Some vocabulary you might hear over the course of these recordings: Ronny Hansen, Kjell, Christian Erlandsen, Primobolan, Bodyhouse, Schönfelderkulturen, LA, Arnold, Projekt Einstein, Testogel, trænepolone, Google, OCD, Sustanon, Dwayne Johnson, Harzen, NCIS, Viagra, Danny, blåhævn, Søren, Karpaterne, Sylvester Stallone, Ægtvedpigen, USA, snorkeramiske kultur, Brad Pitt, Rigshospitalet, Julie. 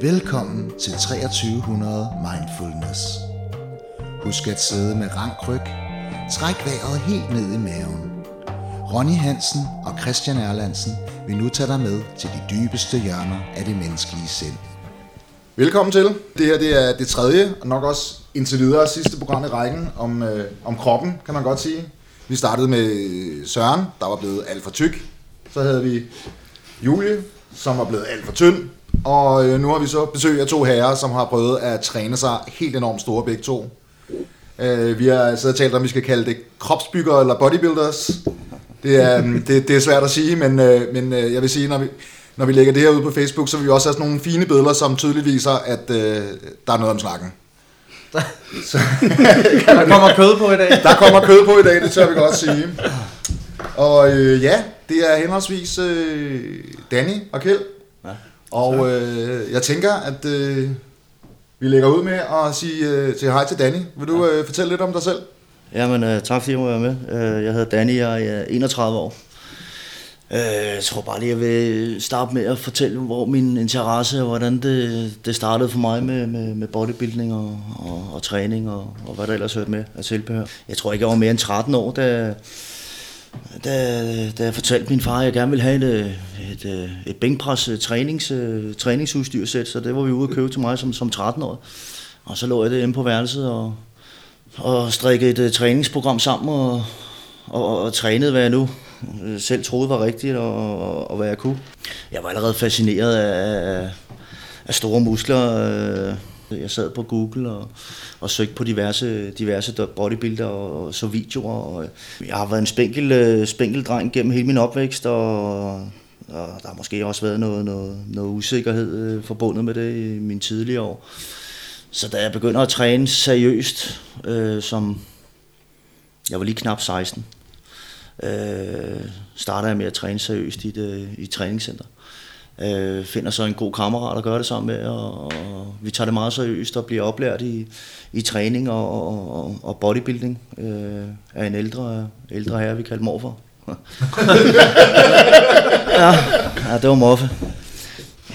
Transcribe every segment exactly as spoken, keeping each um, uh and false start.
Velkommen til treogtyve hundrede Mindfulness. Husk at sidde med rank ryg. Træk vejret helt ned i maven. Ronny Hansen og Christian Erlandsen vil nu tage dig med til de dybeste hjørner af det menneskelige sind. Velkommen til. Det her det er det tredje, og nok også indtil videre sidste program i rækken om, øh, om kroppen, kan man godt sige. Vi startede med Søren, der var blevet alt for tyk. Så havde vi Julie, som var blevet alt for tynd. Og øh, nu har vi så besøg af to herrer, som har prøvet at træne sig helt enormt store begge to. Øh, vi har siddet og talt om, vi skal kalde det kropsbyggere eller bodybuilders. Det er, det, det er svært at sige, men, øh, men øh, jeg vil sige, når vi... Når vi lægger det her ud på Facebook, så vil vi også have sådan nogle fine billeder, som tydeligt viser, at øh, der er noget om snakken. Så, der kommer kød på i dag. Der kommer kød på i dag, det tør vi godt sige. Og øh, ja, det er henholdsvis øh, Danny og Kjell. Ja. Og øh, jeg tænker, at øh, vi lægger ud med at sige øh, til hej til Danny. Vil du øh, fortælle lidt om dig selv? Jamen, øh, tak fordi jeg var med. Jeg hedder Danny, jeg er enogtredive år. Jeg tror bare lige, jeg vil starte med at fortælle, hvor min interesse og hvordan det, det startede for mig med, med, med bodybuilding og, og, og træning og, og hvad der ellers hørte med af tilbehør. Jeg tror ikke, jeg var mere end tretten år, da, da, da jeg fortalte min far, at jeg gerne ville have et, et, et bænkpres trænings, træningsudstyrsæt, så det var vi ude at købe til mig som, som tretten-årig. Og så lå jeg det inde på værelset og, og strikkede et træningsprogram sammen og, og, og trænede, hvad jeg nu selv troede var rigtigt, og, og, og hvad jeg kunne. Jeg var allerede fascineret af, af store muskler. Jeg sad på Google og, og søgte på diverse, diverse bodybuilder og så videoer. Og jeg har været en spinkel, spinkel dreng gennem hele min opvækst, og, og der har måske også været noget, noget, noget usikkerhed forbundet med det i mine tidligere år. Så da jeg begynder at træne seriøst, øh, som jeg var lige knap seksten, Øh, starter jeg med at træne seriøst i et, i et træningscenter. Øh, finder så en god kammerat at gøre det sammen med, og, og vi tager det meget seriøst og bliver oplært i, i træning og, og, og bodybuilding øh, af en ældre, ældre herre, vi kaldte morfar. ja, ja, det var morfar.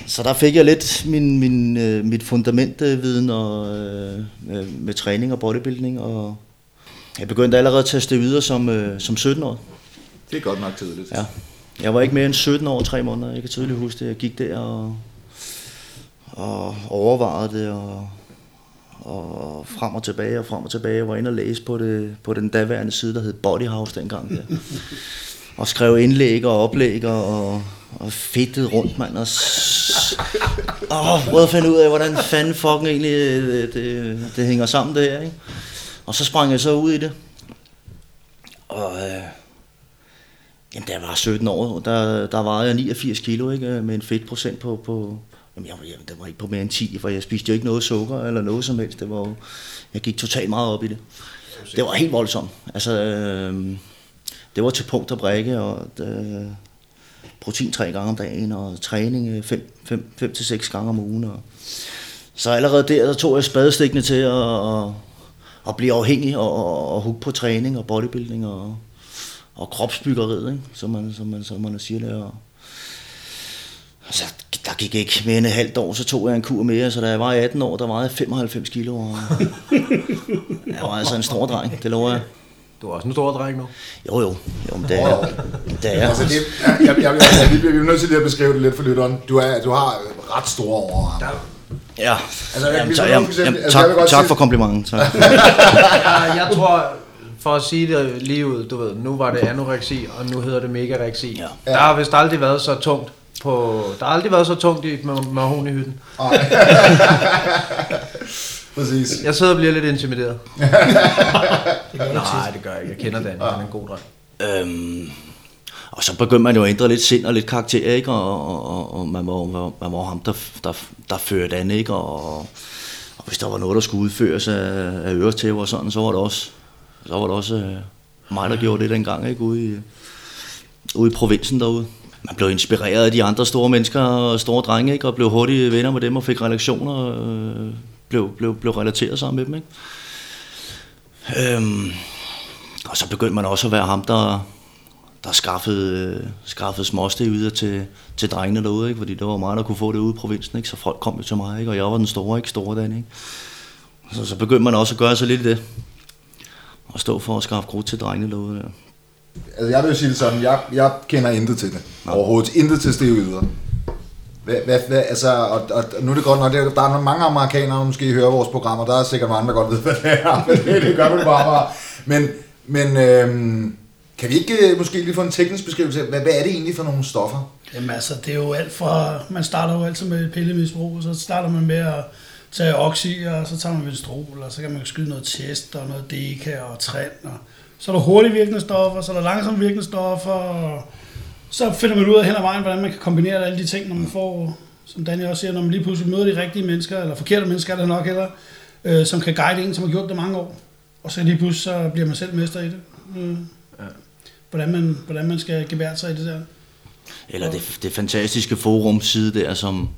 Så der fik jeg lidt min, min, mit fundamentviden og, øh, med, med træning og bodybuilding, og jeg begyndte allerede at teste videre som, øh, som sytten-årig. Det er godt nok tidligt. Ja. Jeg var ikke mere end sytten år og tre måneder. Jeg kan tydeligt huske det. Jeg gik der og, og overvejede det, og, og frem og tilbage og frem og tilbage. Jeg var inde og læse på, det, på den daværende side, der hed Bodyhouse dengang. Der. Og skrev indlæg og oplæg og, og fedtede rundt, mand. Og s- oh, prøvede at finde ud af, hvordan fanden fucking egentlig det, det, det hænger sammen det her, ikke? Og så sprang jeg så ud i det, og øh, jamen, da jeg var sytten år, der, der vejede jeg niogfirs kilo, ikke? Med en fedtprocent på, på jamen, jamen det var ikke på mere end ti, for jeg spiste jo ikke noget sukker eller noget som helst, det var jo, jeg gik totalt meget op i det. Det var helt voldsomt, altså øh, det var til punkt og brække, og øh, protein tre gange om dagen, og træning fem til seks gange om ugen, og så allerede der, der tog jeg spadestikkene til, og, og og blive afhængig og, og, og hook på træning og bodybuilding og, og kropsbyggeriet, ikke? Som man, som man, som man siger der. Og, og så der gik ikke mere end et halvt år, så tog jeg en kur mere, så da jeg var atten år, der vejede jeg femoghalvfems kilo. Og, jeg var altså en stor dreng, det lover jeg. Du var også en stor dreng nu? Jo, jo. jo men det er jeg. Det er jeg. Altså, det, jeg, jeg, jeg, jeg, jeg, jeg er nødt til lige at beskrive det lidt for lytteren. Du, er, du har ret store overarme. Ja, altså, jeg, jamen, så, jamen, procent, jamen, altså, tak, jeg tak sige... for komplimenten. Tak. jeg, jeg tror, for at sige det lige ud, du ved, nu var det anoreksi, og nu hedder det megareksi. Ja. Der har vist aldrig været så tungt på, der har aldrig været så tungt i mahogni i hytten. Præcis. Jeg sidder og bliver lidt intimideret. det Nej, det gør jeg ikke. Jeg kender Danny, han er en god dreng. Øhm... Og så begyndte man jo at ændre lidt sind og lidt karakter, ikke? Og, og, og, og man var, man var ham, der, der, der førte an, ikke? Og, og hvis der var noget, der skulle udføres af, af øretæver og sådan, så var det også, så var det også øh, mig, der gjorde det dengang, ikke? Ude i, ude i provinsen derude. Man blev inspireret af de andre store mennesker og store drenge, ikke? Og blev hurtigt venner med dem og fik relationer og øh, blev, blev, blev relateret sammen med dem, ikke? Øhm, og så begyndte man også at være ham, der... der skaffede, skaffede småste ud til, til drengene derude, ikke? Fordi det var mig, der kunne få det ude i provinsen, ikke? Så folk kom jo til mig, ikke? Og jeg var den store, ikke? Store Danny, ikke? Så, så begyndte man også at gøre sig lidt i det, og stå for at skaffe grud til drengene derude, ja. Altså jeg vil jo sige det sådan, jeg, jeg kender intet til det, nej. Overhovedet intet til stive yder. Hvad, hvad, hvad, altså, og, og nu er det godt nok, der, der er mange amerikanere, der måske hører vores programmer, der er sikkert mange, der godt ved, hvad det er, det, det gør vi bare. Men, men øhm, kan vi ikke måske lige få en teknisk beskrivelse af, hvad, hvad er det egentlig for nogle stoffer? Jamen altså, det er jo alt fra, man starter jo altid med pillemisbrug, og så starter man med at tage oxy, og så tager man menstrual, og så kan man skyde noget test, og noget deka, og træn, og så er der hurtigt virkende stoffer, så er der langsomt virkende stoffer, og så finder man ud af hen ad vejen, hvordan man kan kombinere alle de ting, når man får, som Danny også siger, når man lige pludselig møder de rigtige mennesker, eller forkerte mennesker, der nok heller, øh, som kan guide en, som har gjort det mange år. Og så lige pludselig, så bliver man selv mester i det. Øh, ja. hvordan, man, hvordan man skal gebære sig i det der. Eller det, det fantastiske forumside der, som,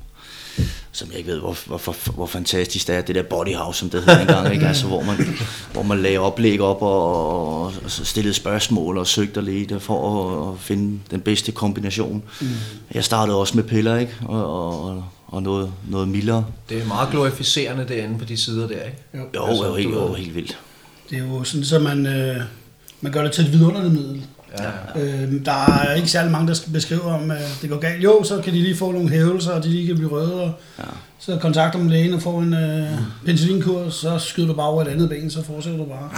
som jeg ikke ved, hvor, hvor, hvor, hvor fantastisk det er, det der Bodyhouse, som det hedder engang, ikke? Altså, hvor man, hvor man lagde oplæg op og, og, og stillede spørgsmål og søgte og ledte for at, at finde den bedste kombination. Mm. Jeg startede også med piller, ikke? Og, og, og noget, noget mildere. Det er meget glorificerende derinde på de sider der, ikke? Jo, jo, altså, jo, helt, jo helt vildt. Det er jo sådan, så man, øh, man gør det til et vidundermiddel. Ja. Øh, der er ikke særlig mange, der beskriver, om det går galt. Jo, så kan de lige få nogle hævelser, og de lige kan blive røde. Ja. Så kontakter man lægen og får en øh, penicillinkur, så skyder du bare over et andet ben, så fortsætter du bare.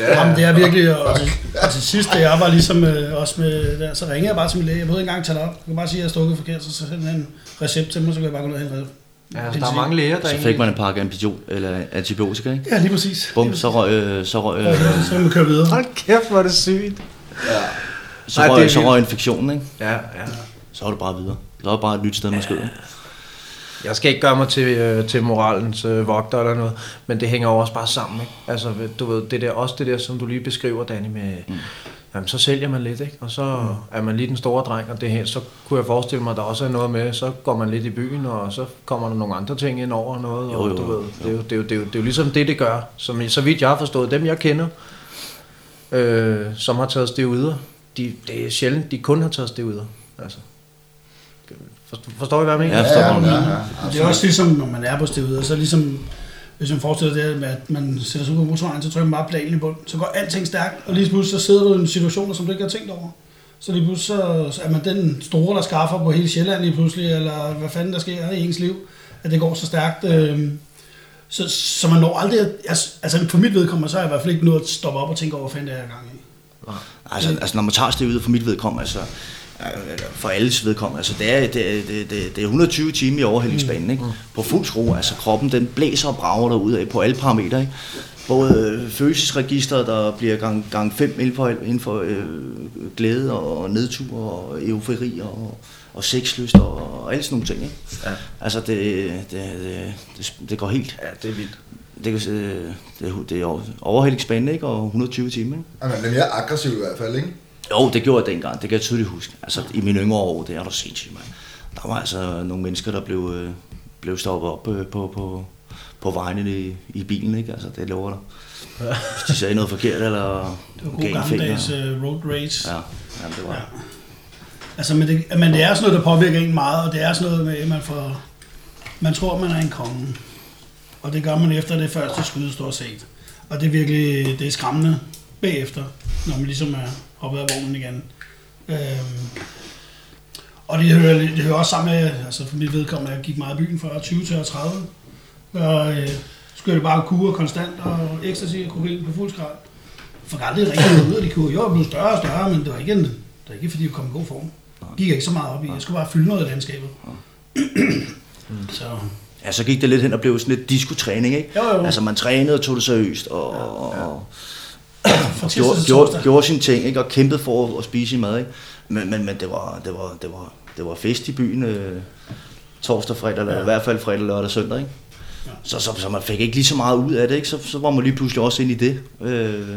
Ja. Jamen, det er virkelig, og til, og til sidst, da jeg var ligesom øh, også med der, så ringede jeg bare til min læge. Jeg ved ikke engang tage det op. Jeg kan bare sige, at jeg stukket forkert, så sendte han en recept til mig, så kan jeg bare gå ned og hente. Ja, der er mange læger, der så fik man en pakke antibiotika, ikke? Ja, lige præcis. Bum, så røg... Øh, så røg øh, ja, så man kører videre. Hold kæft, hvor er det sygt. Ja. Så, nej, røg, så røg infektionen, ikke? Ja, ja. Så er det bare videre. Så er det bare et nyt sted, man skal ud. Jeg skal ikke gøre mig til, øh, til moralens øh, vogter eller noget, men det hænger også bare sammen, ikke? Altså, du ved, det der, også det der, som du lige beskriver, Danny, med... Mm. Jamen, så sælger man lidt, ikke? Og så mm. er man lige den store dreng, og det her, så kunne jeg forestille mig, at der også er noget med, så går man lidt i byen, og så kommer der nogle andre ting ind over noget, jo, og jo, du ved, det er jo, det er jo, det er jo, det er jo ligesom det, det gør, som, så vidt jeg har forstået, dem jeg kender, øh, som har taget steroider, de, det er sjældent, de kun har taget steroider, altså. Forstår I, hvad jeg mener? Ja, ja, ja, ja, ja. Det er også ligesom, når man er på steroider, så ligesom... Hvis man forestiller det, at man sætter sig ud på motorvejen, så trykker man bare planen i bunden. Så går alting stærkt, og lige pludselig så sidder du i en situation, som du ikke har tænkt over. Så lige pludselig så er man den store, der skaffer på hele Sjælland lige pludselig, eller hvad fanden der sker i ens liv, at det går så stærkt. Så, så man når aldrig, altså for mit vedkommende, så er jeg i hvert fald ikke nået at stoppe op og tænke over, hvad fanden det er jeg gang i. Altså, altså når man tager stedet ud for mit vedkommende, altså for alles vedkommende, altså det er, det, det, det er et hundrede og tyve timer i overhældingsbanen, ikke? På fuld skrue, altså kroppen den blæser og brager derud af på alle parametre, ikke? Både følelsesregisteret, der bliver gang, gang fem inden for, inden for øh, glæde og nedtur og eufori og, og sexlyst og, og alle sådan nogle ting, ikke? Ja. Altså det, det, det, det, det går helt. Ja, det er vildt. Det, det, det er overhældingsbanen, ikke? Og et hundrede og tyve timer, ikke? Ja, men det er mere aggressivt i hvert fald, ikke? Jo, det gjorde jeg dengang. Det kan jeg tydeligt huske. Altså, i mine yngre år, det er der sindssygt, mand. Der var altså nogle mennesker, der blev, øh, blev stoppet op øh, på, på, på vejen i, i bilen, ikke? Altså, det lover der. Hvis de sagde noget forkert, eller... Det var god gammeldags uh, road rage. Ja, jamen, det var ja. Altså, men det. Men det er sådan noget, der påvirker en meget, og det er sådan noget med, at man får... Man tror, man er en konge. Og det gør man efter det første skud, stort set. Og det er virkelig... Det er skræmmende bagefter, når man ligesom er... hoppet af vognen igen. Øhm, og det hører, det hører også sammen med, altså for mit vedkommende, at jeg gik meget i byen fra tyve til tredive. Og øh, skulle jeg bare kure konstant, og ecstasy og kokain på fuld skrald. For jeg aldrig rigtig ud af de kurer. Jo, jeg blev større og større, men det var ikke, en, det var ikke fordi jeg kom i god form. Gik jeg ikke så meget op i. Jeg skulle bare fylde noget i landskabet. Så... Ja, så gik det lidt hen og blev sådan lidt diskotræning, ikke? Jo, jo. Altså man trænede og tog det seriøst, og... Ja, ja. Gjorde, gjorde, gjorde sine ting, ikke? Og kæmpede for at spise sin mad, ikke? Men, men, men det, var, det, var, det, var, det var fest i byen øh, torsdag, fredag, eller ja. I hvert fald fredag, lørdag og søndag, ikke? Ja. Så, så, så man fik ikke lige så meget ud af det, ikke? Så, så var man lige pludselig også ind i det. Øh,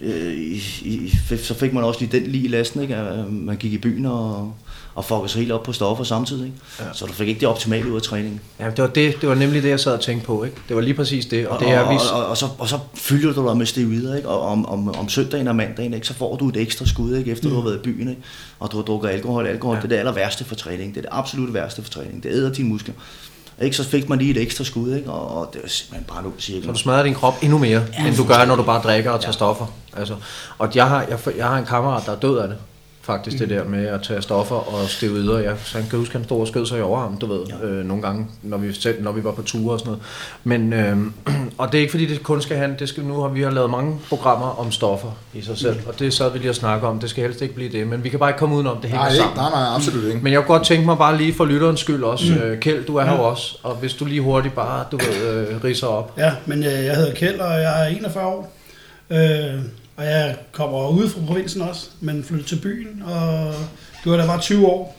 øh, i, i, så fik man også lige den lige lasten, ikke? At man gik i byen og, og fucker sig helt op på stoffer samtidig. Ikke? Ja. Så du fik ikke det optimale ud af træningen. Ja, det var det, det var nemlig det, jeg sad og tænkte på. Ikke? Det var lige præcis det. Og, og, det er, og, vi... og, og, så, og så fylder du dig med steroider, ikke? Og om, om, om søndagen og mandagen, ikke? Så får du et ekstra skud, ikke? Efter mm. du har været i byen, ikke? Og du drukker alkohol. Alkohol, ja. Det er det aller værste for træning. Det er det absolut værste for træning. Det æder dine muskler. Ikke? Så fik man lige et ekstra skud, ikke? Og det er simpelthen bare noget cirkel. Så du smadrer din krop endnu mere, ja, end du gør, når du bare drikker og tager ja. stoffer. Altså, og jeg har, jeg, jeg har en kammerat, der er død af det. Faktisk det der med at tage stoffer og steroider, ja, så han kan huske, han stod og skød sig i overarmen, du ved, ja. øh, nogle gange, når vi, selv, når vi var på ture og sådan noget. Men, øh, og det er ikke fordi, det kun skal han, det skal nu, har vi har lavet mange programmer om stoffer i sig selv, mm. og det sad vi lige og snakke om, det skal helst ikke blive det, men vi kan bare ikke komme udenom, det hænger nej, sammen. Nej, nej, absolut ikke. Men jeg kunne godt tænke mig bare lige for lytterens skyld også, mm. Kjell, du er ja. her også, og hvis du lige hurtigt bare, du ved, øh, ridser op. Ja, men øh, jeg hedder Kjell, og jeg er enogfyrre år. Øh, Og jeg kommer ude fra provinsen også, men flyttede til byen, og det var da bare tyve år.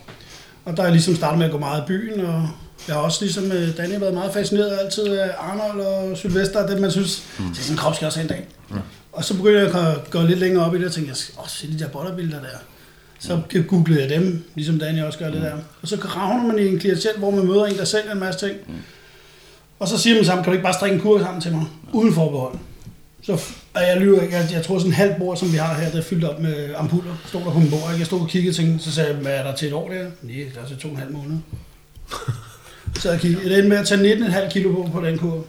Og der er jeg ligesom startet med at gå meget i byen, og jeg har også ligesom Danny været meget fascineret altid af Arnold og Sylvester, og det man synes, mm. så sådan krop skal jeg også have en dag. Mm. Og så begyndte jeg at gå lidt længere op i det, og tænkte jeg, åh, se de der bodybuilder der. Så mm. googlede jeg dem, ligesom Danny også gør det mm. der. Og så ravner man i en klientel, hvor man møder en, der sælger en masse ting. Mm. Og så siger man sammen, kan du ikke bare strikke en kurve sammen til mig, uden forbehold. Så jeg lyver ikke. Jeg, jeg tror sådan en halv bord, som vi har her, der er fyldt op med ampuller. Stod der på en bord, ikke? Jeg stod og kiggede og tænkte, så sagde jeg, hvad er der til et år der? Nej, der er til to og en halv måned. Så jeg kiggede. Det endte med at tage nitten komma fem kilo på på den kurve.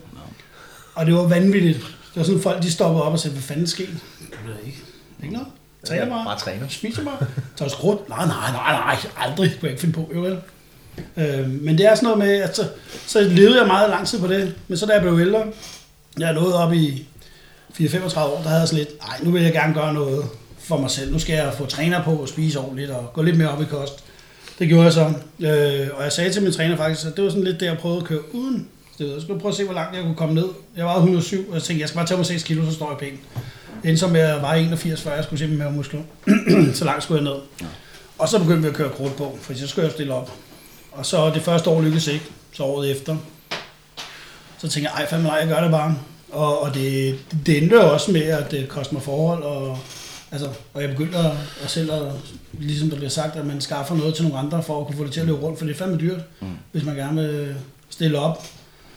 Og det var vanvittigt. Det var sådan folk, de stoppede op og sagde, hvad fanden sker? Det ved jeg ikke. Ikke noget? Træner bare. Bare træner. Spiser bare. Tager skrudt. Nej, nej, nej, nej. Aldrig. Det kunne jeg ikke finde på. Jo, vel? Øh, men det er sådan noget med, at så, så levede jeg meget lang tid på det. Men så da jeg blev ældre, jeg nåede op i femogtredive år, der havde jeg sådan lidt, nej, nu vil jeg gerne gøre noget for mig selv. Nu skal jeg få træner på og spise ordentligt og gå lidt mere op i kost. Det gjorde jeg så. Øh, og jeg sagde til min træner faktisk, at det var sådan lidt det, jeg prøvede at køre uden. Jeg skulle prøve at se, hvor langt jeg kunne komme ned. Jeg var et hundrede og syv, og jeg tænkte, jeg skal bare tage mig seks kilo, så står jeg pænt. Endte som jeg var enogfirs, før jeg skulle se min mavemuskler. Så langt skulle jeg ned. Og så begyndte vi at køre krudt på, for så skulle jeg stille op. Og så det første år lykkedes ikke, så året efter. Så tænkte jeg, ej fandme nej, jeg gør det bare. Og, og det, det endte jo også med, at det kostede mig forhold, og, altså, og jeg begyndte at, at selv, at, ligesom der bliver sagt, at man skaffer noget til nogle andre, for at kunne få det til at løbe rundt, for det er fandme dyrt, mm. hvis man gerne vil stille op.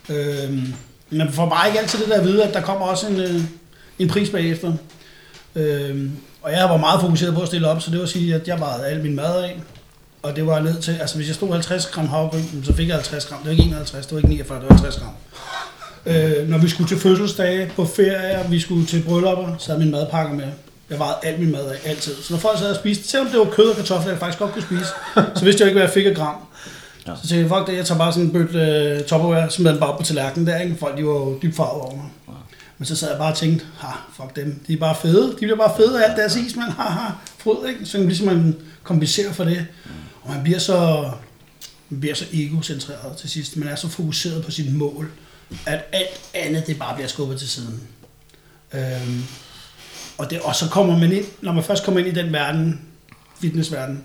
Øhm, man får bare ikke altid det der at vide, at der kommer også en, en pris bagefter. Øhm, og jeg var meget fokuseret på at stille op, så det vil sige, at jeg vejede al min mad af, og det var jeg nødt til, altså hvis jeg stod halvtreds gram havregryn, så fik jeg halvtreds gram, det var ikke enoghalvtreds, det var ikke niogfyrre, det var halvtreds gram. Øh, når vi skulle til fødselsdage, på ferier, vi skulle til bryllupper, så havde min madpakker med. Jeg vejede alt min mad af, altid. Så når folk sad og spiste, selvom det var kød og kartofler, jeg faktisk godt kunne spise, så vidste jeg ikke, hvad jeg fik af gram. Ja. Så tænkte jeg, fuck det, jeg tager bare sådan en bøtte uh, topperware, så smed den bare op på tallerkenen der, ikke? Folk, de var jo dybt farvet over mig. Ja. Men så sad jeg bare og tænkte, ha, fuck dem, de er bare fede, de bliver bare fede af alt deres is, man, haha, frød, ikke? Så ligesom man kompenserer for det, og man bliver så, man bliver så egocentreret til sidst, man er så fokuseret på sit mål, at alt andet, det bare bliver skubbet til siden. Øhm, og, det, og så kommer man ind, når man først kommer ind i den verden, fitnessverden,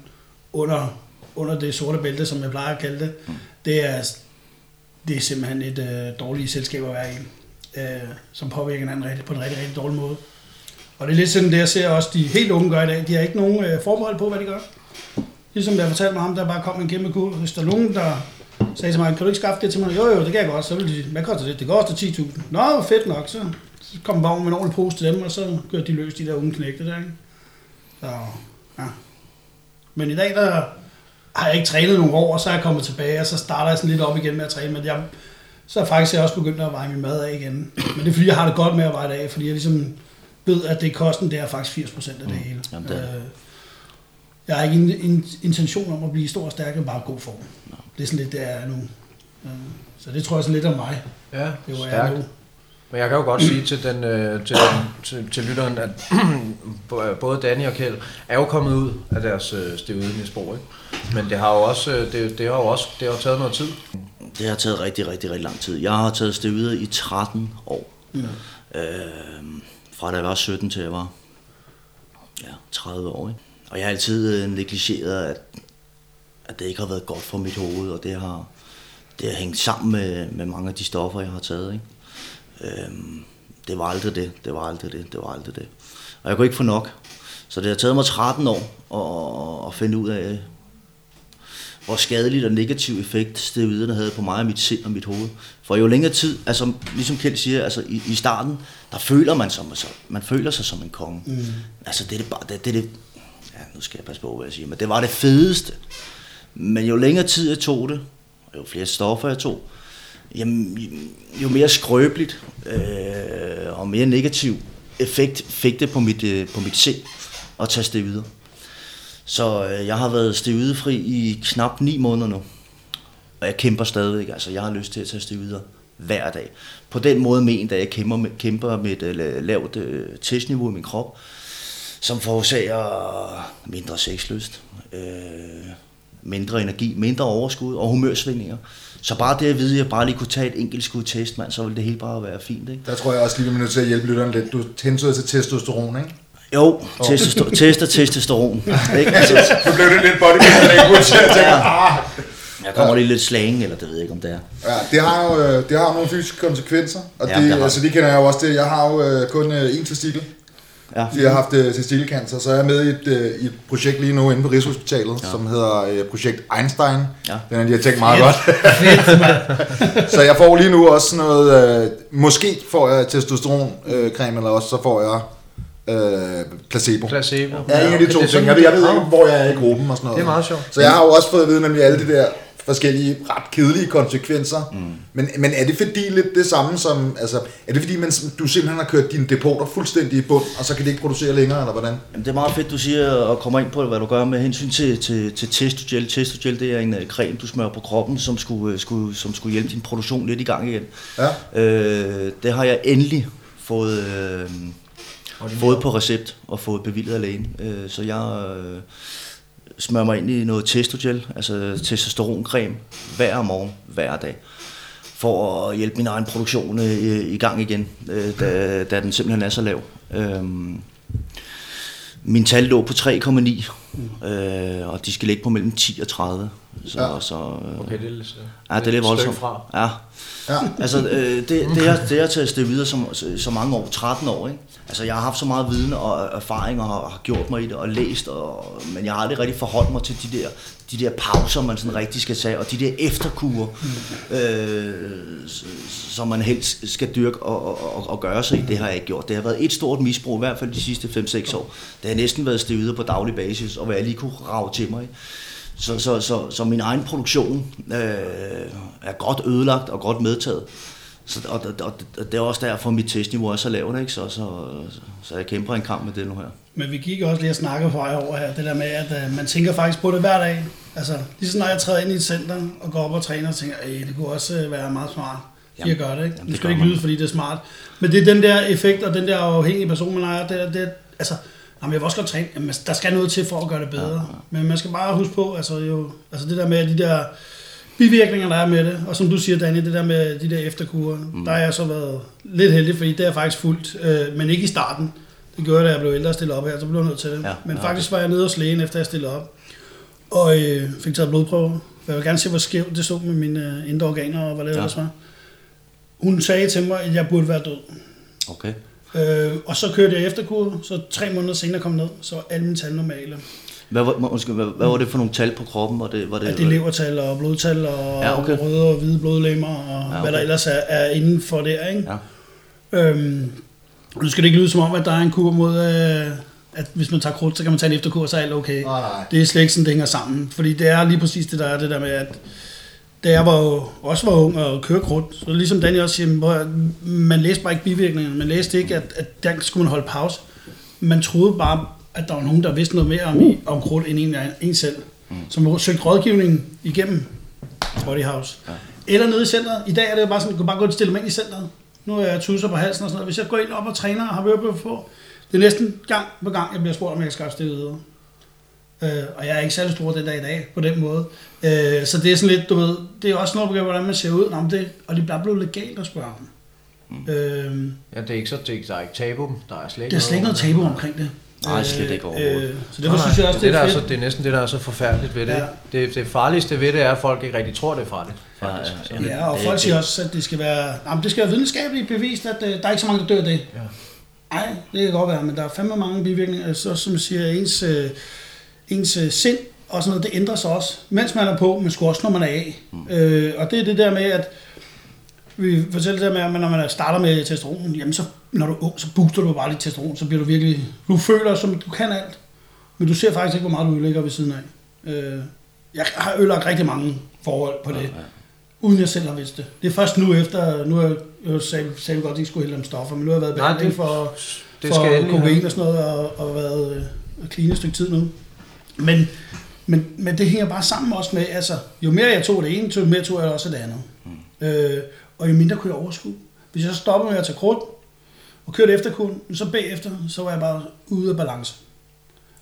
under, under det sorte bælte, som jeg plejer at kalde det, det er, det er simpelthen et øh, dårligt selskab at være i, øh, som påvirker hinanden rigtig, på en rigtig, rigtig dårlig måde. Og det er lidt sådan det, jeg ser også de helt unge gør i dag. De har ikke nogen øh, forbehold på, hvad de gør. Ligesom jeg fortalte mig ham, der bare kom en kæmpe kurve. Hvis der er nogen, der sagde til mig, kan du ikke skaffe det til mig? Jo, jo, det kan jeg godt. Så vil de, hvad koster det? Det koster ti tusind. Nå, fedt nok. Så kom bare med en ordentlig pose til dem, og så gør de løs de der unge knægte der, ikke? Så, ja. Men i dag, der har jeg ikke trænet nogle år, og så er jeg kommet tilbage, og så starter jeg sådan lidt op igen med at træne. Men jeg, så er faktisk jeg også begyndt at veje min mad af igen. Men det er fordi, jeg har det godt med at veje det af, fordi jeg ligesom ved, at det kosten, det er faktisk firs procent af det hele. Jamen, det er... Jeg har ikke en, en intention om at blive stor og stærk, men bare god form. No. Det er sådan lidt, det er nu. Så det tror jeg sådan lidt om mig. Ja, det var jeg nu. Men jeg kan jo godt sige til, den, til, til, til lytteren, at både Danny og Kjell er jo kommet ud af deres steroidmisbrug, ikke? Men det har jo også, det, det har jo også det har taget noget tid. Det har taget rigtig, rigtig, rigtig lang tid. Jeg har taget steroider i tretten år. Mm. Øh, fra da jeg var sytten til jeg var ja, tredive år, ikke? Og jeg har altid negligeret, at, at det ikke har været godt for mit hoved, og det har, det har hængt sammen med, med mange af de stoffer, jeg har taget. Ikke? Øhm, det var aldrig det, det var aldrig det, det var aldrig det. Og jeg kunne ikke få nok. Så det har taget mig tretten år at, at finde ud af, hvor skadelig og negativ effekt steroiderne havde på mig og mit sind og mit hoved. For jo længere tid, altså ligesom Kjell siger, altså i, i starten, der føler man sig, man føler sig som en konge. Mm. Altså det er det bare, det, det, det ja, nu skal jeg passe på, hvad jeg siger, men det var det fedeste. Men jo længere tid jeg tog det, og jo flere stoffer jeg tog, jamen, jo mere skrøbeligt øh, og mere negativ effekt fik det på mit, øh, på mit sind at tage steroider. Så øh, jeg har været steroidefri i knap ni måneder nu, og jeg kæmper stadigvæk. Altså, jeg har lyst til at tage steroider hver dag. På den måde ment, at jeg kæmper med, kæmper med et øh, lavt øh, testniveau i min krop, som forårsager mindre sexlyst, øh, mindre energi, mindre overskud og humørsvingninger. Så bare det at vide, at jeg bare lige kunne tage et enkelt skud test, mand, så ville det hele bare være fint, ikke? Der tror jeg også lige, at vi er nødt til at hjælpe lytteren lidt. Du hensyder til testosteron, ikke? Jo, oh. testoster- tester testosteron. Ikke? Altså, nu blev det lidt bodybuilding. Ja. Jeg kommer lige lidt slange, eller det ved jeg ikke, om det er. Ja, det har jo, det har nogle fysiske konsekvenser, og ja, det, det altså, det kender jeg jo også det. Jeg har jo kun én testikel. Ja. Jeg har haft testikelcancer, så er jeg med i et, i et projekt lige nu inde på Rigshospitalet, ja. som hedder Projekt Einstein. Ja. Den har de har tænkt meget godt. Så jeg får lige nu også noget, måske får jeg testosteroncreme, eller også så får jeg Øh, placebo. placebo. Ja, en af de to ting. Sådan, jeg, ved, jeg ved ikke, hvor jeg er i gruppen og sådan noget. Det er meget sjovt. Så jeg har jo også fået at vide nemlig alle de der forskellige ret kedelige konsekvenser. Mm. Men, men er det fordi lidt det samme som, altså, er det fordi man, du simpelthen har kørt dine depoter fuldstændig i bund, og så kan det ikke producere længere, eller hvordan? Jamen, det er meget fedt, du siger, og kommer ind på, hvad du gør med hensyn til, til, til Testogel. Testogel, det er en creme, du smører på kroppen, som skulle, skulle, som skulle hjælpe din produktion lidt i gang igen. Ja. Øh, det har jeg endelig fået... Øh, Fået på recept og fået bevilget af lægen. Så jeg smører mig ind i noget Testogel, altså testosteroncreme, hver morgen, hver dag, for at hjælpe min egen produktion i gang igen, da, da den simpelthen er så lav. Min tal lå på tre komma ni, og de skal ligge på mellem ti og tredive. Så, ja. så, okay, det er lidt, ja, det er lidt voldsomt. Fra. Ja. Ja. Altså, øh, det, det, er, det er til at stå videre som, så mange år, tretten år, ikke? Altså, jeg har haft så meget viden og erfaring og har gjort mig i det og læst, og, men jeg har aldrig rigtig forholdt mig til de der, de der pauser, man sådan rigtig skal tage, og de der efterkurer, øh, som man helst skal dyrke og, og, og, og gøre sig i. Det har jeg ikke gjort. Det har været et stort misbrug, i hvert fald de sidste fem seks år. Det har næsten været steroider på daglig basis, og hvad jeg lige kunne rave til mig. Så, så, så, så min egen produktion øh, er godt ødelagt og godt medtaget. Så, og, og, og det er også derfor, mit testniveau er så lavt, ikke? Så, så, så jeg kæmper en kamp med det nu her. Men vi gik også lige og snakkede for jer over her, det der med, at øh, man tænker faktisk på det hver dag. Altså, lige så når jeg træder ind i et center og går op og træner og tænker, det kunne også være meget smart, at jeg gør det, ikke? Jamen, det nu skal ikke lyde, fordi det er smart. Men det er den der effekt og den der afhængige person, man ejer, det, det altså... Jamen, jeg vil også godt træne. Jamen, der skal noget til for at gøre det bedre. Ja, ja. Men man skal bare huske på, altså, jo, altså det der med de der bivirkninger, der er med det. Og som du siger, Danny, det der med de der efterkurer. Mm. Der har jeg så været lidt heldig, fordi det er faktisk fuldt. Øh, men ikke i starten. Det gjorde jeg, da jeg blev ældre og stille op her. Så blev jeg nødt til det. Ja, men ja, faktisk var jeg nede hos lægen, efter jeg stillede op. Og øh, fik taget blodprøver. Jeg vil gerne se, hvor skævt det stod med mine indre organer og hvad det ellers var. Hun sagde til mig, at jeg burde være død. Okay. Øh, og så kørte jeg efterkur, så tre måneder senere kom ned, så var alle mine tal normale. Hvad var, måske, hvad, hvad var det for nogle tal på kroppen? Var det, var det, ja, det er levertal og blodtal og ja, okay. røde og hvide blodlegemer og ja, okay. hvad der ellers er, er inden for der, ikke? Ja. Øhm, nu skal det ikke lyde som om, at der er en kur mod, øh, at hvis man tager krudt, så kan man tage en efterkur, så er alt okay. Oh, det er slet ikke sådan, det hænger sammen, fordi det er lige præcis det, der er det der med, at da jeg var jo, også var ung og kørte krudt, så ligesom Danny også siger, man læste bare ikke bivirkningerne, man læste ikke, at, at der skulle man holde pause. Man troede bare, at der var nogen, der vidste noget mere om, om krudt end en, en selv, som søgte rådgivningen igennem Bodyhouse. Eller nede i centret. I dag er det jo bare sådan, at jeg kan bare gå til stille mig ind i centret. Nu er jeg tusser på halsen og sådan noget. Hvis jeg går ind op og træner og har hørebøffer på, det er næsten gang på gang, jeg bliver spurgt, om jeg kan skaffe det videre. Øh, og jeg er ikke særlig stor den dag i dag på den måde, øh, så det er sådan lidt, du ved, det er også noget begreber, hvordan man ser ud. Nå, det, og det er bare blevet legalt at spørge dem. Mm. øh, Ja, det er ikke så, det er ikke, der er ikke tabu, der er slet ikke, er slet ikke noget tabu omkring det. Nej, slet ikke overhovedet. Øh, så det var, synes jeg også, det, det, det, er så, det er næsten det, der er så forfærdeligt ved det. Ja. Det. Det farligste ved det er, at folk ikke rigtig tror, det er farligt. Ja, ja, ja. ja, og det, folk det. siger også, at det skal være, jamen, det skal være videnskabeligt bevist, at øh, der er ikke så mange, der dør af det. Nej, ja. det kan godt være, men der er fandme mange bivirkninger. Så som jeg siger, ens... Øh, ens sind og sådan noget, det ændrer sig også, mens man er på, men sgu også, når man er af. Mm. Øh, og det er det der med, at vi fortæller det der med, at når man starter med testosteron, jamen så, når du er ung, så booster du bare lidt testosteron, så bliver du virkelig, du føler som, du kan alt, men du ser faktisk ikke, hvor meget du ødelægger ved siden af. Øh, jeg har ødelagt rigtig mange forhold på det, ja, ja. uden jeg selv har vidst det. Det er først nu efter, nu har jeg sagde godt, at jeg skulle hælde om stoffer, men nu har jeg været behandling for, det for kokain og sådan noget, og, og været og clean et stykke tid nu. Men, men, men det hænger bare sammen også med, altså, jo mere jeg tog det ene, jo mere tog jeg også det andet. Mm. Øh, og jo mindre kunne jeg overskue. Hvis jeg så stoppede med at tage krudt, og kørte efter kunden, så bagefter, så var jeg bare ude af balance.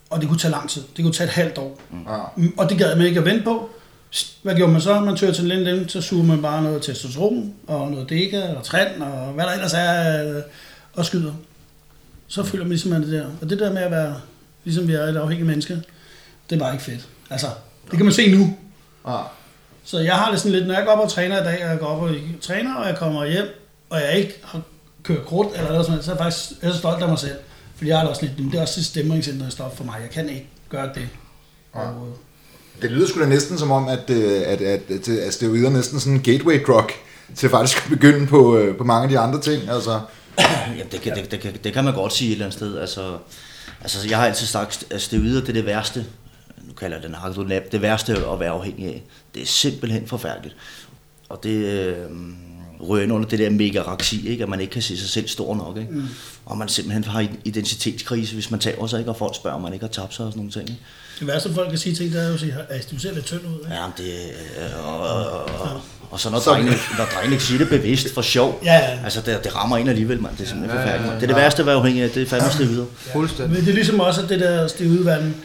Og det kunne tage lang tid. Det kunne tage et halvt år. Mm. Og det gad man ikke at vente på. Hvad gjorde man så? Man tør til lænden, så suger man bare noget testosteron, og noget dega, og træn, og hvad der ellers er, og skyder. Så føler man ligesom det der. Og det der med at være, ligesom vi er et afhængigt menneske, det er bare ikke fedt. Altså, det kan man se nu. Ah. Så jeg har det sådan lidt, når jeg går op og træner i dag, og jeg går op og træner, og jeg kommer hjem, og jeg ikke har kørt krudt, eller noget sådan, så er jeg faktisk jeg er så stolt af mig selv. Fordi jeg har det også lidt, det er også et stemningsændrende stop for mig. Jeg kan ikke gøre det. Ah. Og, det lyder sgu da næsten som om, at, at, at, at, at steroider næsten sådan en gateway drug til faktisk at begynde på, på mange af de andre ting. Altså. Ja, det, kan, det, det, kan, det kan man godt sige et eller andet sted. Altså, altså, jeg har altid sagt, at steroider det er det værste. Nu kalder jeg det narkotika. Det værste at være afhængig af. Det er simpelthen forfærdeligt. Og det øh, rører ind under det der megaraxi, ikke? At man ikke kan se sig selv stor nok. Ikke? Mm. Og man simpelthen har en identitetskrise, hvis man tager sig, ikke? Og folk spørger, om man ikke har tabt sig og sådan nogle ting. Ikke? Det værste, folk kan sige ting, der er jo at sige, at du ser lidt tynd ud, ikke? Ja, det øh, og, og, og, og så når drengene, når drengene siger det bevidst for sjov, ja, ja. Altså det, det rammer en alligevel, mand. Det er simpelthen ja, ja, ja. forfærdeligt. Det er det værste at være afhængig af, det er fandme steroider. Ja. Men det er ligesom også, at det der steroidverden,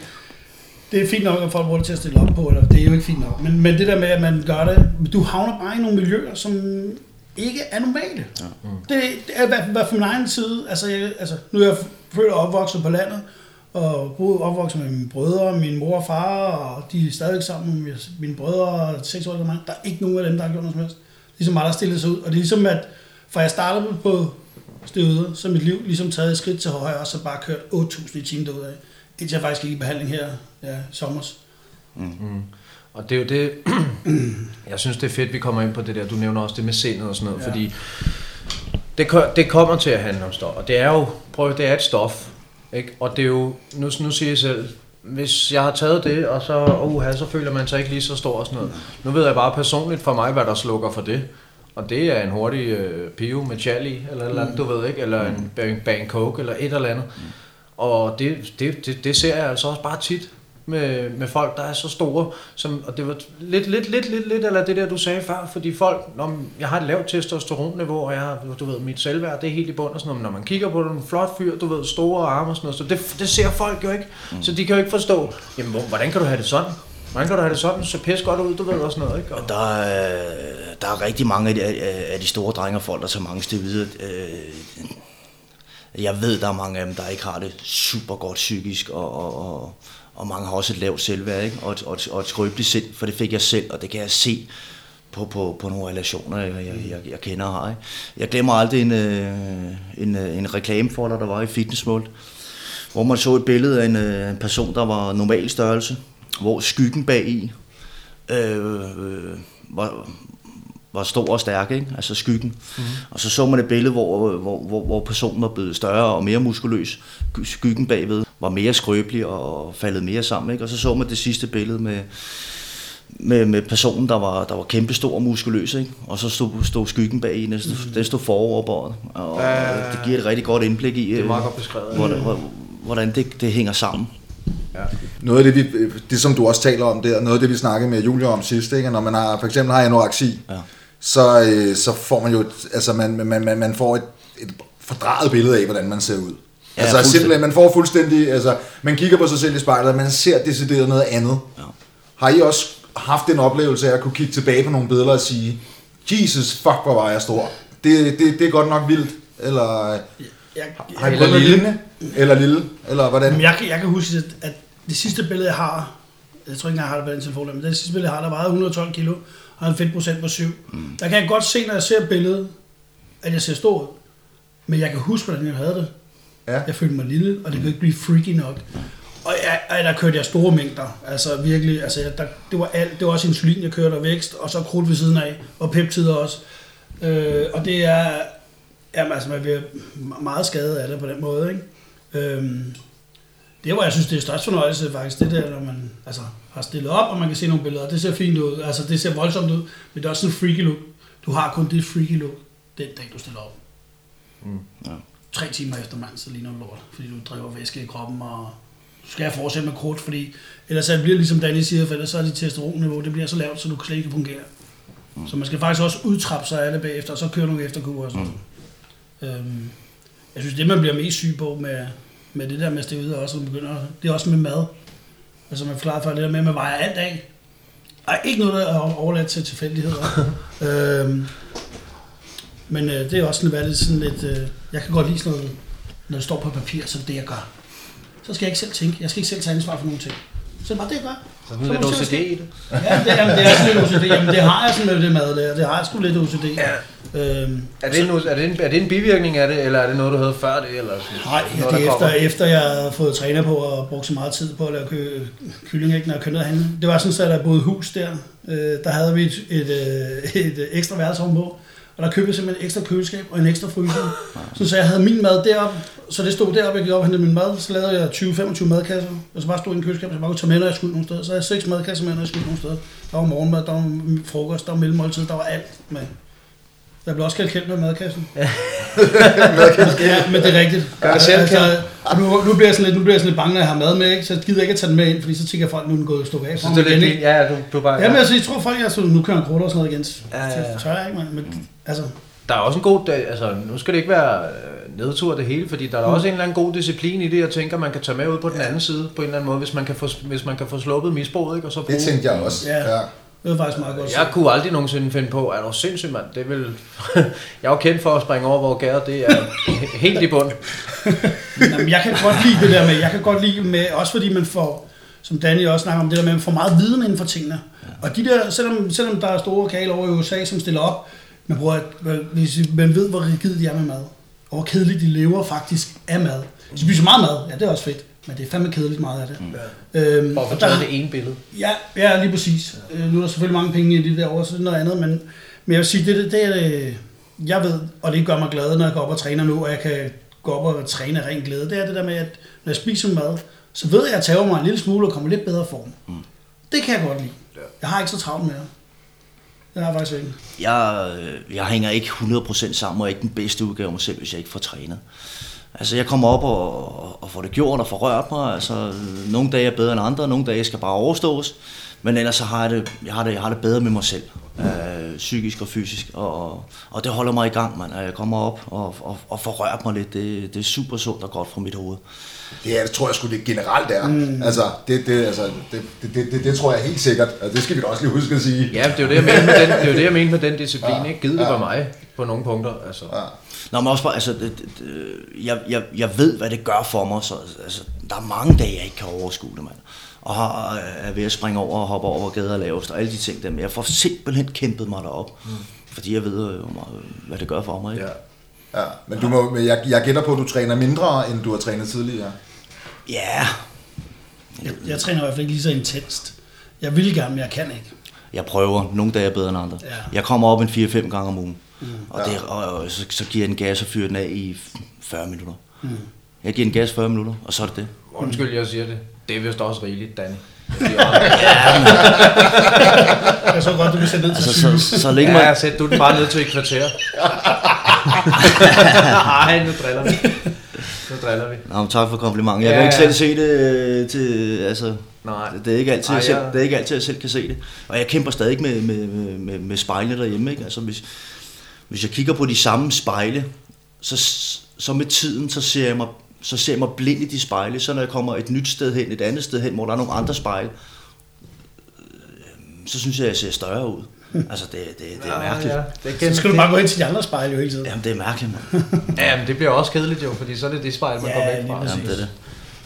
det er fint nok, at folk bruger det til at stille op på, eller det er jo ikke fint nok. Men, men det der med, at man gør det, du havner bare i nogle miljøer, som ikke er normale. Ja. Mm. Det, det er i hvert fald fra min egen side, altså, jeg, altså nu er jeg føler opvokset på landet, og boede opvokset med mine brødre, min mor og far, og de er stadig sammen med mine brødre og seks år eller mange. Der er ikke nogen af dem, der har gjort noget som helst. Ligesom mig, der stillede sig ud. Og det er ligesom, at fra jeg startede på stedet, så mit liv ligesom taget et skridt til højre, og så bare kørt otte tusind i timen derudad. Indtil jeg faktisk gik i behandling her ja, sommers. Mm-hmm. Og det er jo det, jeg synes det er fedt, vi kommer ind på det der. Du nævner også det med sindet og sådan noget, ja. Fordi det, det kommer til at handle om stof. Og det er jo, prøv det er et stof. Ikke? Og det er jo, nu, nu siger jeg selv, hvis jeg har taget det, og så, uha, så føler man sig ikke lige så stor og sådan noget. Nu ved jeg bare personligt for mig, hvad der slukker for det. Og det er en hurtig øh, pive med chali, eller et eller andet, du ved ikke, eller en bag en coke, eller et eller andet. Og det, det, det, det ser jeg altså også bare tit med, med folk, der er så store. Som, og det var lidt, lidt, lidt, lidt, lidt, eller det der, du sagde før, fordi folk, når jeg har et lavt testosteronniveau, og jeg har, du ved, mit selvværd, det er helt i bund og sådan noget. Når man kigger på den flot fyr, du ved, store arme og sådan noget, så det, det ser folk jo ikke. Mm. Så de kan jo ikke forstå, jamen, hvordan kan du have det sådan? Hvordan kan du have det sådan? Så pis godt ud, du ved, og sådan noget, ikke? Og der, er, der er rigtig mange af de, af de store drenge og folk, der så mange steder videre. Jeg ved, der er mange af dem, der ikke har det super godt psykisk, og... og, og Og mange har også et lavt selvværd, ikke? Og et, og et, og et skrøbeligt sind, for det fik jeg selv, og det kan jeg se på, på, på nogle relationer, jeg, jeg, jeg, jeg kender og har. Ikke? Jeg glemmer aldrig en, en, en reklamefolder, der var i Fitness World, hvor man så et billede af en, en person, der var normal størrelse, hvor skyggen bagi øh, var, var stor og stærk, ikke? Altså skyggen. Mm-hmm. Og så så man et billede, hvor, hvor, hvor, hvor personen var blevet større og mere muskuløs, skyggen bagved var mere skrøbelig og faldet mere sammen, ikke? Og så så man det sidste billede med, med, med personen, der var, der var kæmpestor og muskuløs, ikke? Og så stod, stod skyggen bag i, den stod, mm. stod forover bordet, og ja, det giver et rigtig godt indblik i, det meget godt beskrevet, hvordan, hvordan det, det hænger sammen. Ja. Noget af det, vi, det, som du også taler om der, noget af det, vi snakkede med Julie om sidst, ikke? Når man har, for eksempel har anoreksi, ja. så, øh, så får man jo, altså man, man, man, man får et, et fordrejet billede af, hvordan man ser ud. Ja, altså simpelthen, man får fuldstændig, altså man kigger på sig selv i spejlet, og man ser decideret noget andet. Ja. Har I også haft den oplevelse af at kunne kigge tilbage på nogle billeder og sige, Jesus, fuck, hvor var jeg stor. Det, det, det er godt nok vildt, eller jeg, jeg, har I eller lille. Lignende? Eller lille, eller hvordan? Jeg, jeg kan huske, at det sidste billede, jeg har, jeg tror ikke engang, jeg har det på den telefon, men det sidste billede, jeg har, der vejede et hundrede og tolv kilo, og en fedtprocent på syv. Mm. Der kan jeg godt se, når jeg ser billedet, at jeg ser stor, men jeg kan huske, hvordan jeg havde det. Ja. Jeg følte mig lille, og det kunne ikke blive freaky nok. Og ja, der kørte jeg store mængder, altså virkelig, altså der, det var alt, det var også insulin, jeg kørte og vækst, og så krudt ved siden af, og peptider også. Øh, og det er, jamen altså man bliver meget skadet af det på den måde, ikke? Øh, det var, jeg synes, det er størst fornøjelse faktisk, det der, når man altså har stillet op, og man kan se nogle billeder, det ser fint ud, altså det ser voldsomt ud, men det er også sådan en freaky look. Du har kun det freaky look, den dag du stiller op. Mm, ja. Tre timer efter mand, så ligner du lort, fordi du driver væske i kroppen, og skal jeg fortsætte med krudt, fordi ellers så bliver det ligesom Danny siger, for ellers så er dit testosteronniveau, det bliver så lavt, så du slet ikke kan fungere. Mm. Så man skal faktisk også udtrappe sig af det bagefter, og så køre nogle efterkurer og sådan noget. Mm. Øhm, jeg synes, det man bliver mest syg på med, med det der med at stille ud, også, begynder, det er også med mad. Altså man forklarer for det der med, at man vejer alt af. Og ikke noget, der er overladt til tilfældigheder. øhm, men øh, det er også sådan, lidt sådan lidt, øh, jeg kan godt lide sådan noget, når det står på papir, så det jeg gør. Så skal jeg ikke selv tænke. Jeg skal ikke selv tage ansvar for nogle ting. Så det var det, jeg gør. Så er lidt O C D i det. Ja, det, jamen, det er sådan lidt O C D. Jamen, det har jeg sådan med det mad der. Det har jeg sgu lidt O C D. Ja. Øhm, er, det en, er, det en, er det en bivirkning af det, eller er det noget, du havde før det? Eller, nej, ja, noget, det er efter, efter jeg havde fået træner på og brugt så meget tid på at lave kø, kyllingæg, når jeg kønnede handle. Det var sådan, at jeg boede hus der. Øh, der havde vi et, et, et, et ekstra værelserum på. Og der købte jeg simpelthen et ekstra køleskab og en ekstra fryser. Sådan, så jeg havde min mad deroppe, så det stod deroppe, jeg gik op og hentede min mad, så lavede jeg tyve til femogtyve madkasser, og så bare stod i en køleskab, så jeg bare kunne tage med, når jeg skulle nogle steder. Så jeg havde seks madkasser med, når jeg skulle nogle steder. Der var morgenmad, der var frokost, der var mellemmåltid, der var alt med. Jeg blev også kaldt kendt med madkassen. Ja. Ja, men det er rigtigt. Altså, nu, nu, bliver jeg sådan lidt, nu bliver jeg sådan lidt bange, når jeg har mad med, ikke? Så jeg gider ikke at tage den med ind, fordi så tænker folk, nu er den gået og stå af. Så det er lidt, ja, du, du bare... Ja, men altså, jeg tror folk, jeg så nu kører en krutter og sådan noget igen. Så ja, ja. Tør jeg ikke, man. Men, mm. altså... Der er også en god... Altså, nu skal det ikke være nedtur det hele, fordi der er mm. også en eller anden god disciplin i det, jeg tænker, man kan tage med ud på den ja. anden side, på en eller anden måde, hvis man kan få, hvis man kan få sluppet misbruget, ikke? Og så bruge... Det tænkte jeg også, ja. ja. Det var faktisk meget godt. Jeg kunne aldrig nogensinde finde på, at det er sindssygt, mand. Det vil... Jeg er jo kendt for at springe over, hvor gæret det er helt i bund. Jamen, jeg kan godt lide det der med, jeg kan godt lide med, også fordi man får, som Danny også snakker om, det der med, man får meget viden inden for tingene. Og de der, selvom, selvom der er store kale over i U S A, som stiller op, man bruger, hvis man ved, hvor rigid de er med mad, og hvor kedeligt de lever faktisk af mad. Så spiser meget mad, ja, det er også fedt. Men det er fandme kedeligt meget af det. Ja. Øhm, og der er det ene billede. Ja, ja, lige præcis. Ja. Øh, nu er der selvfølgelig mange penge i det der over, så noget andet, men, men jeg vil sige, det, det, det er, jeg ved, og det gør mig glad, når jeg går op og træner nu, og jeg kan gå op og træne ren glæde, det er det der med, at når jeg spiser mad, så ved jeg, at jeg tager mig en lille smule og kommer lidt bedre form. Mm. Det kan jeg godt lide. Ja. Jeg har ikke så travlt med det. Det har jeg faktisk ikke. Jeg, jeg hænger ikke hundrede procent sammen, og ikke den bedste udgave af mig selv, hvis jeg ikke får trænet. Altså, jeg kommer op og, og får det gjort og får rørt mig. Altså, nogle dage er bedre end andre, nogle dage skal bare overstås. Men ellers så har jeg det, jeg har det, jeg har det bedre med mig selv, øh, psykisk og fysisk. Og, og det holder mig i gang, mand. Jeg kommer op og, og, og får rørt mig lidt. Det, det er super sundt og godt for mit hoved. Det, er, det tror jeg sgu det generelt er. Mm. Altså, det, det, altså det, det, det, det, det tror jeg helt sikkert. Altså, det skal vi da også lige huske at sige. Ja, det er jo det, jeg mener med den, det er jo det, jeg mener med den disciplin. Ja. Ikke? Givet det ja. var mig på nogle punkter. Altså. Ja. Nå, men også bare, altså, det, det, jeg, jeg, jeg ved, hvad det gør for mig, så altså, der er mange dage, jeg ikke kan overskue det, mand. Og har, er ved at springe over og hoppe over, hvor gader lavest, og alle de ting der, men jeg får simpelthen kæmpet mig derop, mm. fordi jeg ved, hvad det gør for mig, ikke? Ja, ja men, du må, men jeg, jeg gætter på, at du træner mindre, end du har trænet tidligere. Ja. Yeah. Jeg, jeg træner i hvert fald ikke lige så intenst. Jeg vil gerne, men jeg kan ikke. Jeg prøver. Nogle dage er bedre end andre. Ja. Jeg kommer op en fire til fem gange om ugen. Mm. Og, det, og, og så, så giver jeg den gas og fyrer den af i fyrre minutter. Mm. Jeg giver den gas fyrre minutter, og så er det det. Undskyld, jeg siger det. Det er vist også rigeligt, Danny. Jeg så godt, du vil sætte ned til altså, syv. Så, så længe man... Ja, sæt du den bare ned til et kvarter. Nej, nu driller vi. Nu driller vi. Nå, tak for komplimenten. Jeg ja, kan ikke selv se det øh, til... Altså, nej. Det er ikke altid, Ej, ja. jeg selv, det er ikke altid, jeg selv kan se det. Og jeg kæmper stadig med, med, med, med, med spejlene derhjemme, ikke? Altså, hvis... Hvis jeg kigger på de samme spejle, så, så med tiden, så ser, jeg mig, så ser jeg mig blind i de spejle. Så når jeg kommer et nyt sted hen, et andet sted hen, hvor der er nogle andre spejle, så synes jeg, at jeg ser større ud. Altså, det, det, det er mærkeligt. Ja, ja. Det så skal du bare gå ind til de andre spejle jo hele tiden. Jamen, det er mærkeligt, mand. Jamen, det bliver også kedeligt jo, fordi så er det det spejl, man ja, kommer væk fra. Jamen, det er det.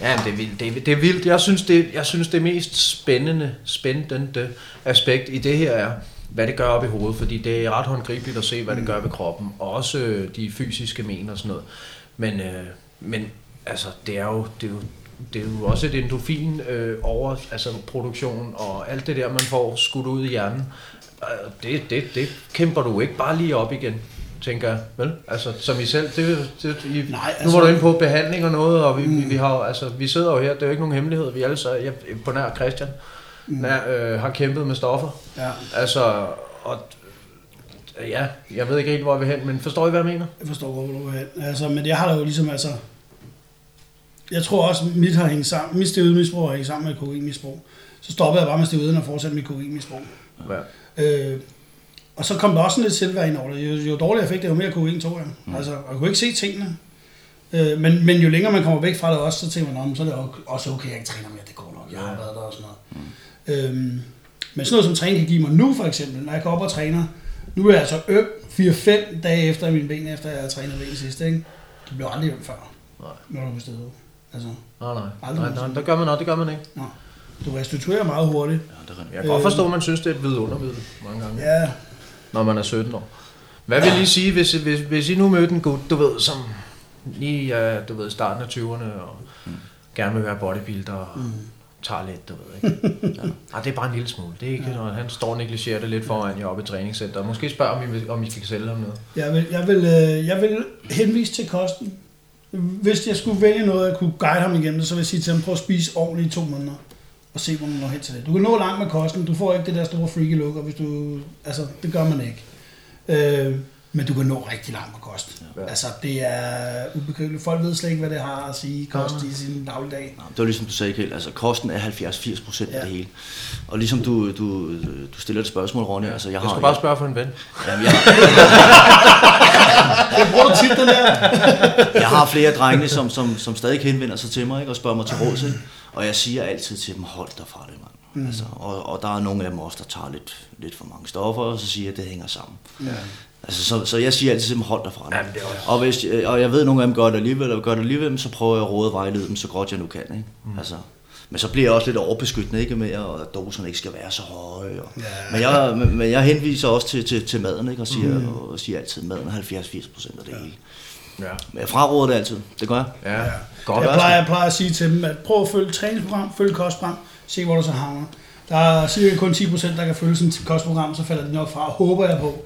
Jamen, det er vildt. Det er, det er vildt. Jeg synes det, jeg synes, det mest spændende, spændende aspekt i det her er, hvad det gør op i hovedet, fordi det er ret håndgribeligt at se, hvad det gør ved kroppen, og også øh, de fysiske men og sådan noget. Men, øh, men altså, det er jo, det er jo det er jo også et endorfin øh, over, altså produktion og alt det der, man får skudt ud i hjernen. Det, det, det kæmper du ikke bare lige op igen, tænker jeg, vel? Altså, som I selv, det, det, I, nej, altså, nu var du inde på behandling og noget, og vi, mm. vi, vi, har, altså, vi sidder jo her, det er jo ikke nogen hemmelighed, vi alle så, jeg, på nær Christian, mm. nær, øh, har kæmpet med stoffer. Ja. Altså, og ja, jeg ved ikke helt, hvor vi hen, men forstår I, hvad jeg mener? Jeg forstår godt, hvor du er hen. Altså, men jeg har da jo ligesom, altså, jeg tror også, mit har hængt sammen, mit steroidmisbrug har hængt sammen med kokainmisbrug. Så stoppede jeg bare med steroiden og fortsatte mit kokainmisbrug. Ja. Øh, og så kom der også sådan lidt selvværd ind over det. Jo, jo dårligere jeg fik det, jo mere kokain tog jeg. Mm. Altså, jeg kunne ikke se tingene. Øh, men, men jo længere man kommer væk fra det også, så tænker man, så er det også okay, jeg ikke træner mere, det går nok. Jeg har været der og sådan noget. Mm. Øh, men sådan noget som træning kan give mig nu for eksempel, når jeg går op og træner. Nu er jeg altså øm fire til fem dage efter mine ben, efter jeg har trænet ben sidste, ikke? Det blev aldrig øm før. Nej. Når du er på stedet. Altså, nej, nej. Nej, nej, det gør man også, det gør man ikke. Nej. Du restituerer meget hurtigt. Ja, det er jeg kan godt forstå, at man synes, det er et vidundermiddel mange gange. Ja. Når man er sytten år. Hvad vil I ja. sige, hvis, hvis, hvis I nu mødte en gut, du ved, som lige er uh, starten af tyverne, og mm. gerne vil være bodybuilder, og mm. tager lidt, du ved, ikke? Ja. Ej, det er bare en lille smule. Det er ikke ja. noget. Han står og negligerer det lidt foran jer oppe i træningscenteret. Måske spørger om I, om I skal sælge ham noget. Jeg vil, jeg vil, jeg vil henvise til kosten. Hvis jeg skulle vælge noget, jeg kunne guide ham igennem, så vil jeg sige til ham, prøv at spise ordentligt i to måneder. Og se, hvor man når hen til det. Du kan nå langt med kosten. Du får ikke det der store freaky look, hvis du... Altså, det gør man ikke. Øh, men du kan nå rigtig langt med kost. Ja. Altså, det er ubekymmeligt. Folk ved slet ikke, hvad det har at sige kost ja. i sin dagligdag. Det var ligesom du sagde, Kjell. Altså, kosten er halvfjerds til firs procent ja. af det hele. Og ligesom du, du, du stiller et spørgsmål, Ronny. Altså, jeg, jeg har, skal bare jeg... spørge for en ven. Jamen, jeg... jeg bruger du tit, den der. Jeg har flere drenge, som, som, som stadig henvender sig til mig, ikke? Og spørger mig til råd til. Og jeg siger altid til dem, hold dig fra det, mand. Mm. Altså, og, og der er nogle af dem også, der tager lidt, lidt for mange stoffer, og så siger jeg, at det hænger sammen. Mm. Altså, så, så jeg siger altid til dem, hold dig fra det. Jamen, det var... og, hvis, og jeg ved, at nogle af dem gør det alligevel, og gør det alligevel, så prøver jeg at råde og vejlede dem så godt jeg nu kan. Ikke? Mm. Altså, men så bliver jeg også lidt overbeskyttende, ikke, med, at doserne ikke skal være så høje. Og... Yeah. Men, jeg, men jeg henviser også til, til, til maden, ikke? Og, siger, mm. og, og siger altid, at maden er halvfjerds til firs procent af det ja. hele. Ja. Men jeg fraråder det altid. Det gør jeg. Ja. Ja. Godt, jeg, plejer, jeg plejer at sige til dem, at prøv at følge træningsprogram, følge kostprogram, se hvor du så havner. Der er cirka kun ti procent, der kan følge sådan et kostprogram, så falder det nok fra, håber jeg på.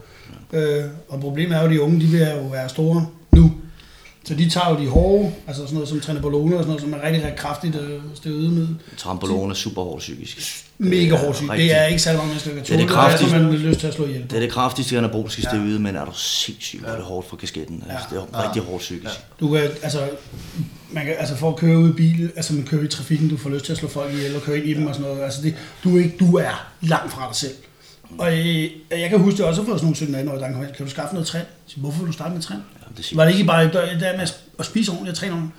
Ja. Øh, og problemet er jo, at de unge, de vil jo være store nu. Så de tager jo de hårde, altså sådan noget som trænepolone og sådan noget, som er rigtig, rigtig kraftigt øh, stødemiddel. Trænepolone er super hård psykisk. Mega hård psykisk. Det er ikke særlig mange mennesker, der kan tåle. Det er det, det, er, man vil lyst til at slå ihjel. Det er det kraftigste anaboliske ja. stødemiddel, men er du sindssygt, hvor ja. det er hårdt for kasketten. Altså, ja. Det er rigtig ja. hårdt psykisk. Ja. Du kan, altså, man kan, altså for at køre ud i bil, altså man kører i trafikken, du får lyst til at slå folk ihjel og køre ind i dem og sådan noget. Altså det, du, er ikke, du er langt fra dig selv. Og jeg, jeg kan huske det også for sådan nogle sytten atten år, der kan du skaffe noget træn? Hvorfor vil du starte med træn? Det var det ikke bare det der med at spise ordentligt og træne ordentligt?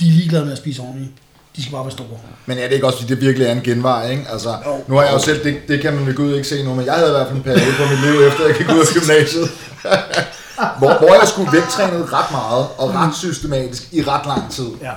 De er ligeglade med at spise ordentligt. De skal bare være store. Men er det ikke også, fordi det virkelig er en genvej, ikke? Altså, oh, nu har jeg jo oh. selv, det, det kan man jo gud ikke se nu, men jeg havde i hvert fald en periode på mit liv, efter jeg gik ud af gymnasiet. hvor, hvor jeg skulle vægttræne ret meget, og ret systematisk, i ret lang tid. Ja.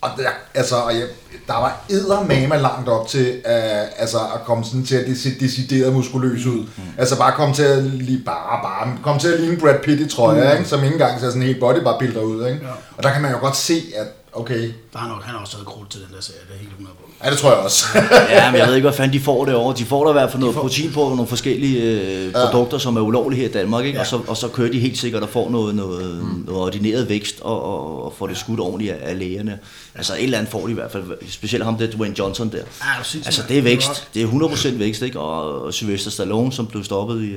Og der, altså, og jeg, der var eddermame langt op til uh, altså, at komme sådan til at det ser decideret muskuløs ud. Mm. Altså bare komme til at lige bare, bare komme til at ligne Brad Pitt i trøje, mm. ikke? Som ikke engang ser sådan helt bodybuilder ud, ikke? Ja. Og der kan man jo godt se, at okay. Der har nok, han har også taget krudt til den der serie, det er helt hundrede på. Ja, det tror jeg også. Ja, men jeg ved ikke, hvad fanden de får derovre. De får der i hvert fald noget protein på, nogle forskellige øh, produkter, ja. som er ulovlige her i Danmark, ikke? Ja. Og, så, og så kører de helt sikkert og får noget, noget, mm. noget ordineret vækst og, og, og får det skudt ordentligt af lægerne. Altså et eller andet får de i hvert fald, specielt ham der Dwayne Johnson der. Ja, synes, altså det er vækst, det er hundrede procent vækst, ikke? Og, og Sylvester Stallone, som blev stoppet i,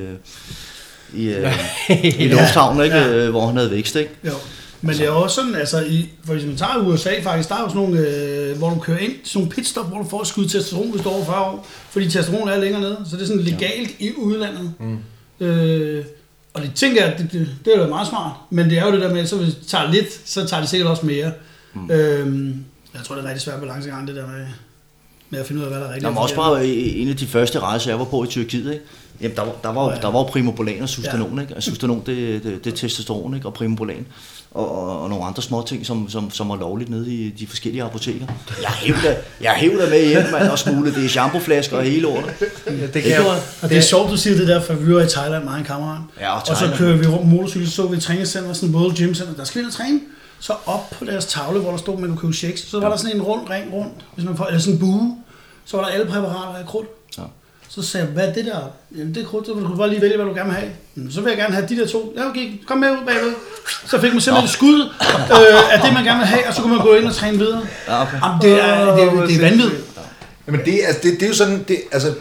i, ja. i lufthavnen, ikke? Ja. Hvor han havde vækst, ikke? Jo. Men det er også sådan, altså, i, for hvis man tager U S A faktisk, der er jo sådan nogle, øh, hvor du kører ind, sådan nogle pitstop, hvor du får skudt testosteron, hvis du er over fyrre år, fordi testosteron er længere nede, så det er sådan legalt ja. i udlandet. Mm. Øh, og det tænker jeg, det, det, det er jo meget smart, men det er jo det der med, så hvis du tager lidt, så tager det sikkert også mere. Mm. Øh, jeg tror, det er rigtig svært balancegang, det der med, med at finde ud af, hvad der er rigtigt. Der var også bare en af de første rejser, jeg var på i Tyrkiet, ikke? Jamen, der var der var, ja, ja. der var primobolan og sustanon, ja. ikke? Og sustanon det, det, det er testosteron, ikke? Og primobolan og, og, og nogle andre små ting, som som som var lovligt nede i de forskellige apoteker. Jeg hævder jeg hævder med hjem, man, og smule det i shampooflasker og hele lortet. Ja, det kan det, og det, det er sjovt du siger det der, for vi var i Thailand med en kammerat. Ja, og, og så kører vi rundt motorcykel, så vi træningscenter, sådan både gymcenter, der skal vi træne. så op på deres tavle, hvor der stod med nogle shakes, så var ja. Der sådan en rund ring rundt, hvis man får, eller sådan en bue, så var der alle præparater af krudt. Ja. Så sagde jeg, hvad er det der? Jamen det er krudt, så kunne du bare lige vælge, hvad du gerne vil have. Så vil jeg gerne have de der to. Ja, okay, kom med ud bagved. Så fik man simpelthen et skud øh, af det, man gerne vil have, og så kunne man gå ind og træne videre. Ja, okay. Jamen det er, det er, det er vanvittigt. Jamen det, altså, det, det er jo sådan, det, altså,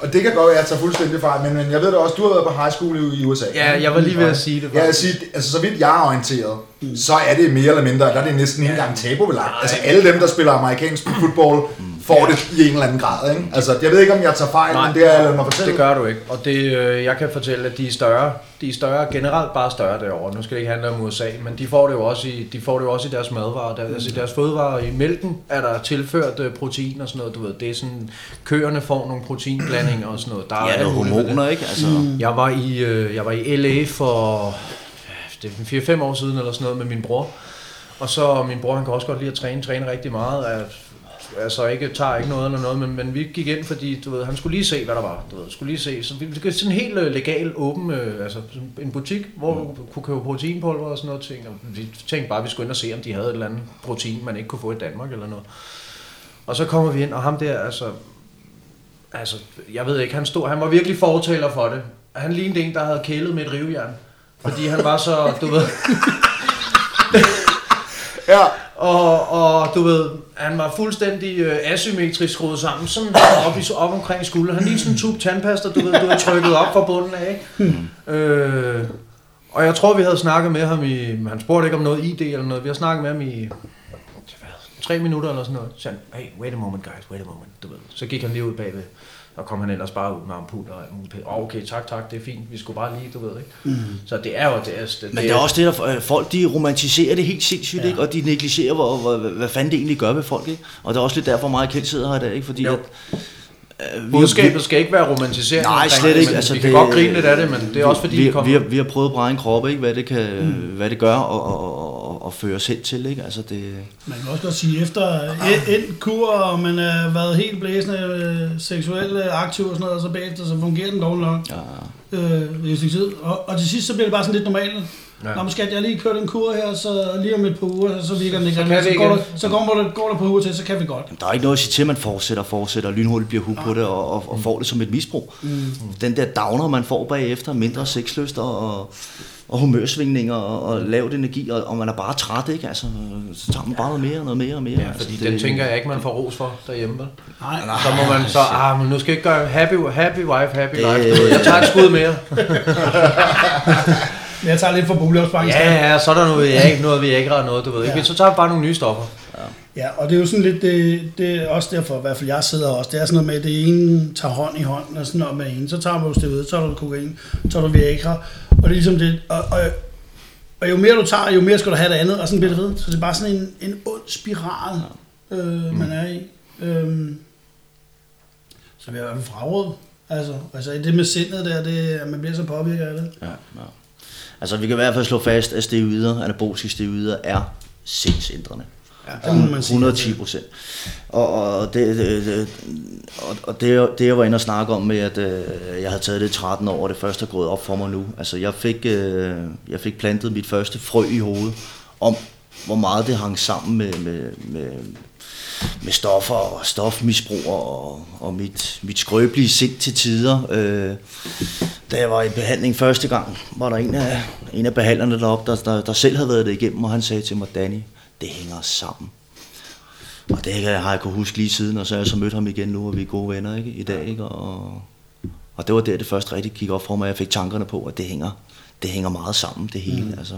og det kan godt være, at jeg tager fuldstændig fejl, men, men jeg ved da også, du har været på high school i U S A. Ja, jeg var lige ved at sige det. Ja, jeg siger, altså, så vidt jeg er orienteret, mm. så er det mere eller mindre, der er det næsten ikke engang tabubelagt. Altså alle dem, der spiller amerikansk football, får det i en eller anden grad, ikke? Altså, jeg ved ikke, om jeg tager fejl, nej, men det er mig fortælle. Det gør du ikke, og det, jeg kan fortælle, at de er større. De er større, generelt bare større derovre. Nu skal det ikke handle om U S A, men de får det jo også i, de får det jo også i deres madvarer, der, mm. altså i deres fødevarer. I mælken er der tilført protein og sådan noget, du ved. Det er sådan, køerne får nogle proteinblandinger og sådan noget. Der ja, er hormoner, ikke? Altså. Mm. Jeg, var i, jeg var i L A for fire fem år siden eller sådan noget med min bror, og så min bror, han kan også godt lide at træne, træne rigtig meget af, altså ikke tager ikke noget eller noget, men, men vi gik ind, fordi du ved, han skulle lige se, hvad der var. Du ved, skulle lige se. Så vi gik sådan en helt legal, åben, øh, altså en butik, hvor mm. du kunne købe proteinpulver og sådan noget ting. Og vi tænkte bare, at vi skulle ind og se, om de havde et eller andet protein, man ikke kunne få i Danmark eller noget. Og så kommer vi ind, og ham der, altså, altså jeg ved ikke, han stod, han var virkelig fortaler for det. Han lignede en, der havde kælet med et rivejern, fordi han var så, du ved... ja. Og, og du ved, han var fuldstændig øh, asymmetrisk skruet sammen, sådan op, op omkring skulderen. Han lignede sådan en tube tandpasta, du ved, du havde trykket op fra bunden af, ikke? Hmm. Øh, og jeg tror, vi havde snakket med ham i, han spurgte ikke om noget I D eller noget, vi har snakket med ham i hvad, tre minutter eller sådan noget. Så han, hey, wait a moment guys, wait a moment, du ved. Så gik han lige ud bagved, og kom han ellers bare ud med ampuller og ampuller. Oh, okay, tak, tak, det er fint, vi skulle bare lige, du ved, ikke? Mm. Så det er jo det. Er, det men det er også det, der folk, de romantiserer det helt sindssygt, ja. Ikke? Og de negligerer, hvor, hvor, hvad fanden det egentlig gør ved folk, ikke? Og det er også lidt derfor, meget Kjell sidder her i dag, ikke? Fordi jo. At... Øh, budskabet skal ikke være romantiseret. Nej, slet ikke. Altså, vi kan det, godt grine lidt af det, men det er også fordi, vi, vi, kommer... vi, har, vi har prøvet at brække en krop, ikke? Hvad det, kan, mm. hvad det gør og, og, og, og føre os hen til. Ikke? Altså, det... Man kan også godt sige, efter en kur, og man har været helt blæsende seksuelt aktiv og sådan noget, og så bagefter, så fungerer den dog nok. Ja. Øh, i sin tid. Og, og til sidst, så bliver det bare sådan lidt normalt. Ja. Nå, men skat, jeg lige kørt en kur her, så lige om et par uger, så virker den ikke. Så, så, går, der, så går, der, går der på uger til, så kan vi godt. Jamen, der er ikke noget at sige til, at man fortsætter og fortsætter, og lynhurtigt bliver hug på det, og, og, og får det som et misbrug. Mm. Den der downer, man får bagefter, mindre sexlyster og, og humørsvingninger og, og lavt energi, og, og man er bare træt, ikke? Altså, så tager man bare noget mere og noget mere og mere. Ja, fordi altså, den det, tænker jeg ikke, man får ros for derhjemme. Vel? Nej. Så må man så, ah, men nu skal jeg ikke gøre happy, happy wife, happy det... life. Jeg tager et skud mere. Jeg tager lidt for boligopsparing. Ja, ja, så er der noget, jeg ikke, noget, vi ikke har noget, du ved ikke. Ja. Så tager vi bare nogle nye stoffer. Ja. Ja, og det er jo sådan lidt, det, det er også derfor, i hvert fald jeg sidder også, det er sådan noget med, at det ene tager hånd i hånden, og sådan noget med en, så tager man jo stedet, så tager du kokain, så tager du Viagra, og det er ligesom det, og, og, og jo mere du tager, jo mere skal du have det andet, og sådan bliver det ved. Så det er bare sådan en, en ond spiral, ja. øh, mm. man er i. Øh, så vi er i hvert fald fraråd. Altså, altså det med sindet der, det, at man bliver så påvirket af det. Ja, ja. Altså, vi kan i hvert fald slå fast, at steroider, anaboliske steroider, er sindsændrende. Ja, det må man sige. hundrede og ti procent. Og, og, det, det, og det, det, jeg var inde og snakke om med, at øh, jeg havde taget det tretten år, og det første er gået op for mig nu. Altså, jeg fik, øh, jeg fik plantet mit første frø i hovedet, om hvor meget det hang sammen med, med, med, med stoffer og stofmisbrug og, og mit, mit skrøbelige sind til tider. Øh, Da jeg var i behandling første gang, var der en af, en af behandlerne deroppe, der, der, der selv havde været det igennem, og han sagde til mig, Danny, det hænger sammen. Og det har jeg kunnet huske lige siden, og så har jeg så mødt ham igen nu, og vi er gode venner, ikke? I dag. Ikke? Og, og det var der, det først rigtig gik op for mig, jeg fik tankerne på, at det hænger, det hænger meget sammen, det hele. Mm. Altså.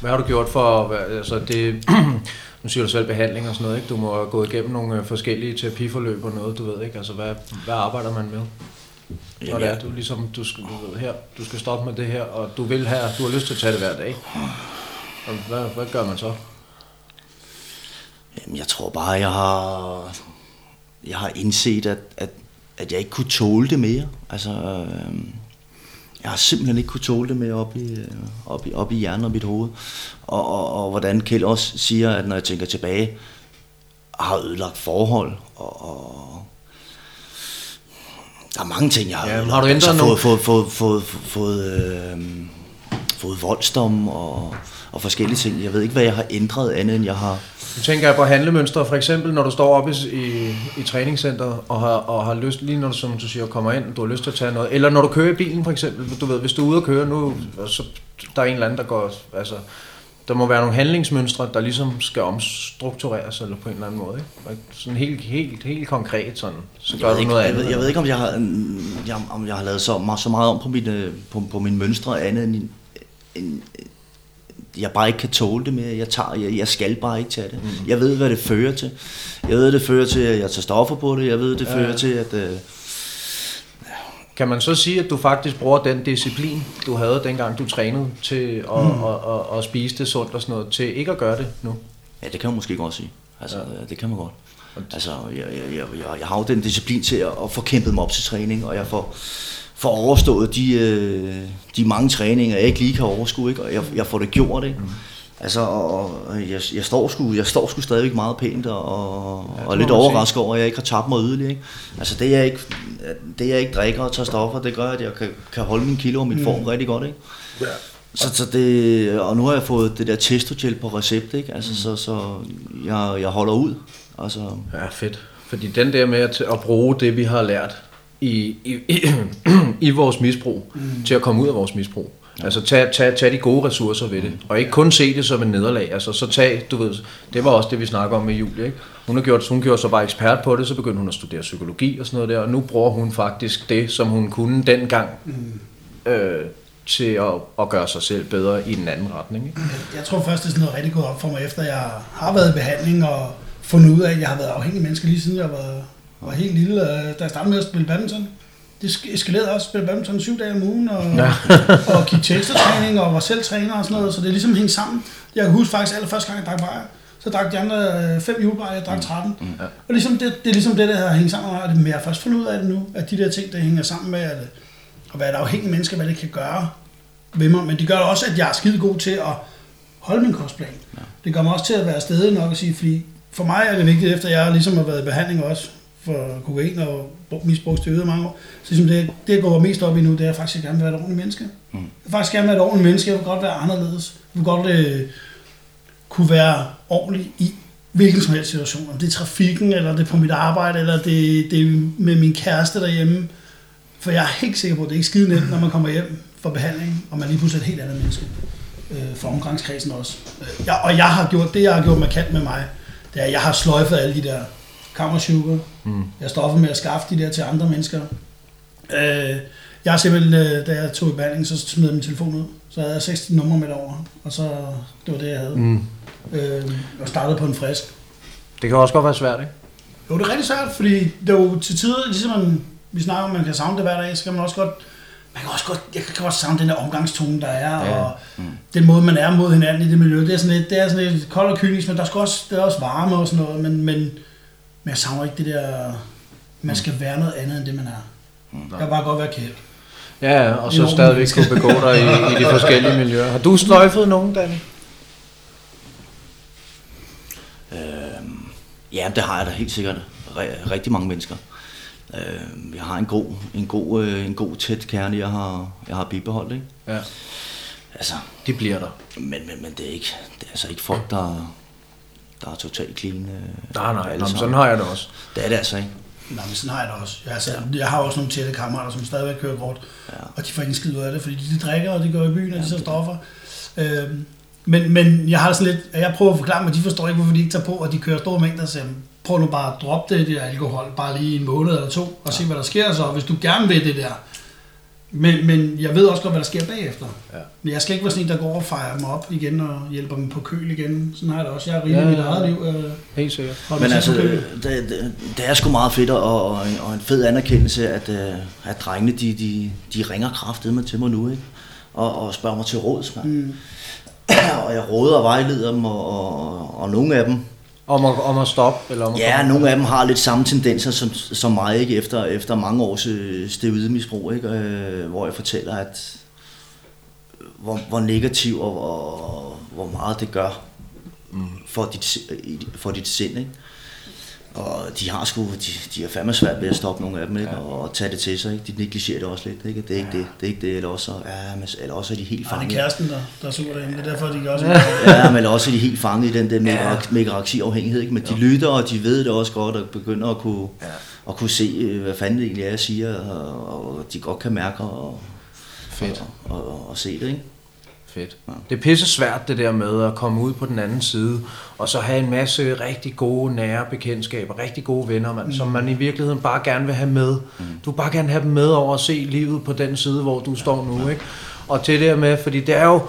Hvad har du gjort for, altså det, nu siger du selv behandling og sådan noget, ikke? Du må have gået igennem nogle forskellige terapiforløb og noget, du ved ikke, altså hvad, hvad arbejder man med? Når det er, du ligesom, du skal, du ved, her, du skal stoppe med det her, og du vil her, du har lyst til at tage det hver dag. Og hvad, hvad gør man så? Jamen, jeg tror bare, jeg har, jeg har indset, at, at, at jeg ikke kunne tåle det mere. Altså, øh, jeg har simpelthen ikke kunne tåle det mere op i, op i, op i hjernen og mit hoved. Og, og, og hvordan Kjell også siger, at når jeg tænker tilbage, har ødelagt forhold og... og der er mange ting, jeg har, ja, har du ændret altså, fået, fået, fået, fået, fået, fået, øh, fået voldsdom og og forskellige ting. Jeg ved ikke, hvad jeg har ændret andet, end jeg har... Nu tænker jeg på handlemønstre, for eksempel, når du står oppe i, i træningscenteret og har, og har lyst, lige når du, som du siger, kommer ind, du har lyst til at tage noget, eller når du kører i bilen, for eksempel, du ved, hvis du er ude at køre nu, så der er en eller anden, der går... Altså, der må være nogle handlingsmønstre, der ligesom skal omstruktureres eller på en eller anden måde, ikke? Sådan helt, helt, helt konkret sådan. Så gør jeg, du ikke, noget jeg, andet, ved, jeg ved ikke, om jeg har, jeg, om jeg har lavet så meget, så meget om på mine, på, på mine mønstre andet end, end jeg bare ikke kan tåle det mere. Jeg tager, jeg, jeg skal bare ikke tage det. Mm. Jeg ved, hvad det fører til. Jeg ved, det fører til, at jeg tager stoffer på det. Jeg ved, det fører ja. til, at øh, kan man så sige, at du faktisk bruger den disciplin, du havde dengang du trænede til at mm. og, og, og spise det sundt og sådan noget, til ikke at gøre det nu? Ja, det kan man måske godt sige. Altså, ja. det kan man godt. Altså, jeg, jeg, jeg, jeg har jo den disciplin til at, at få kæmpet mig op til træning, og jeg får, får overstået de, de mange træninger, jeg ikke lige kan overskue, ikke? Og jeg, jeg får det gjort, ikke? Mm. Altså, og jeg, jeg står sgu, jeg står sgu stadigvæk meget pænt og, ja, og lidt overrasket over, at jeg ikke har tabt mig yderligere, ikke? Altså det jeg ikke, det jeg ikke drikker og tager stoffer, det gør, at jeg kan, kan holde min kilo og min form mm. rigtig godt, ikke? Ja. Så, så det, og nu har jeg fået det der Testogel på recept, ikke? Altså mm. så, så jeg, jeg holder ud. Altså. Ja, fedt. Fordi den der med at, at bruge det, vi har lært i, i, i, i vores misbrug, mm. til at komme ud af vores misbrug. Altså tag, tag, tag de gode ressourcer ved det, og ikke kun se det som en nederlag. Altså så tag, du ved, det var også det vi snakker om med Julie, ikke? Hun har gjort, hun gjorde så bare ekspert på det, så begyndte hun at studere psykologi og sådan noget der, og nu bruger hun faktisk det, som hun kunne dengang, mm. øh, til at, at gøre sig selv bedre i den anden retning, ikke? Jeg tror først, det er sådan noget rigtig godt op for mig, efter jeg har været i behandling og fundet ud af, at jeg har været afhængig menneske lige siden jeg var, var helt lille, da jeg startede med at spille badminton. Det eskalerede også, spille badminton syv dage om ugen, og, ja. og gik til ekstratræning, og var selv træner og sådan noget, så det er ligesom hængt sammen. Jeg kan huske faktisk allerførste gang, jeg drak bajer, så drak de andre fem julebajer, jeg drak tretten. Mm. Ja. Og ligesom det, det er ligesom det, der har hængt sammen, og det er jeg først fundet ud af det nu, at de der ting, der hænger sammen med, at, at være et afhængig menneske, hvad det kan gøre ved mig, men det gør også, at jeg er skide god til at holde min kostplan. Ja. Det gør mig også til at være stedig nok at sige, fordi for mig er det vigtigt, efter jeg ligesom har været i behandling også, for kokain og misbrug til yder mange år. Så det, det jeg går mest op i nu, det er faktisk, at jeg gerne vil være et ordentligt menneske. Mm. Jeg vil faktisk gerne være et ordentligt menneske. Jeg vil godt være anderledes. Jeg vil godt øh, kunne være ordentlig i hvilken som helst situation. Om det er trafikken, eller det er på mit arbejde, eller det, det er med min kæreste derhjemme. For jeg er helt sikker på, at det ikke er skide nemt, når man kommer hjem fra behandling, og man lige pludselig er et helt andet menneske. Øh, fra omgangskredsen også. Jeg, og jeg har gjort det, jeg har gjort markant med mig, det er, at jeg har sløjfet alle de der kammersugar. Mm. Jeg stopper med at skaffe de der til andre mennesker. Øh, jeg simpelthen, da jeg tog i behandling, så smed jeg min telefon ud. Så havde jeg seksten numre med over, og så det var det, jeg havde. Mm. Øh, og startede på en frisk. Det kan også godt være svært, ikke? Jo, det er rigtig svært, fordi det er jo til tider, ligesom man, vi snakker om, man kan savne det hver dag, så kan man også godt, man kan også godt, jeg kan godt savne den der omgangstone, der er, ja. og mm. den måde, man er mod hinanden i det miljø. Det er sådan lidt, det er sådan lidt kold og kynisk, men der skal også, der er også varme og sådan noget, men, men Men jeg savner ikke det der, man skal være noget andet end det, man er. Jeg kan bare godt være Kjell. Ja, og så stadigvæk kunne begå dig i, i de forskellige miljøer. Har du sløjfet nogen, Danny? Øhm, ja, det har jeg da helt sikkert. Rigtig mange mennesker. Øhm, jeg har en god, en god, en god tæt kerne, jeg har, jeg har bibeholdt, ikke? Ja. Altså, det bliver der. Men, men, men det er ikke, det er altså ikke folk, der... der er totalt clean. Øh, nej, nej, nej sådan har jeg det også. Det er det altså, ikke? Nej, men sådan har jeg det også. Jeg, altså, ja. jeg har også nogle tætte kammerater, som stadigvæk kører kort, ja. og de får ingen skid ud af det, fordi de drikker, og de går i byen, og de så stoffer. Øh, men, men jeg har sådan lidt, at jeg prøver at forklare dem, at de forstår ikke, hvorfor de ikke tager på, og de kører store mængder, så jeg prøver nu bare at droppe det, det der alkohol, bare lige en måned eller to, og ja. se, hvad der sker så, hvis du gerne vil det der. Men, men jeg ved også godt, hvad der sker bagefter. Ja. Men jeg skal ikke være sådan en, der går og fejrer mig op igen og hjælper dem på køl igen. Sådan har jeg det også. Jeg er rimelig ja, ja. mit eget liv. Øh, Helt sikkert. Men altså, det, det, det er sgu meget fedt, og, og, en, og en fed anerkendelse, at, at drengene, de, de, de ringer kraftedme til mig nu, ikke? Og, og spørger mig til råds, mand. Mm. Og jeg råder og vejleder dem, og, og, og nogle af dem, Om at, om at stoppe? Eller om at ja, komme. Nogle af dem har lidt samme tendenser som, som mig, ikke? Efter, efter mange års steroidemisbrug, ikke? Øh, hvor jeg fortæller, at hvor, hvor negativ og, og hvor meget det gør for dit, for dit sind. Ikke? Og de har sgu, de, de er fandme svært ved at stoppe nogle af dem, ikke? Ja. Og tage det til sig, ikke? De negligerer det også lidt, ikke? Det er ikke ja. det, det er ikke det, eller også, ja, men, eller også er de helt fanget. Ja, det er kæresten, der, der suger derinde, det er derfor, de gør sådan. Ja, men også er de helt fanget i den der megaraxi-afhængighed, ikke? Men de lytter, og de ved det også godt, og begynder at kunne, ja. at kunne se, hvad fanden det egentlig er, jeg siger, og, og de godt kan mærke og, Fedt. Og, og, og, og se det, ikke? Fedt. Det er pisse svært det der med at komme ud på den anden side, og så have en masse rigtig gode, nære bekendtskaber, rigtig gode venner, man, mm. som man i virkeligheden bare gerne vil have med. Mm. Du vil bare gerne have dem med over at se livet på den side, hvor du står nu, ikke? Og til det der med, fordi det er jo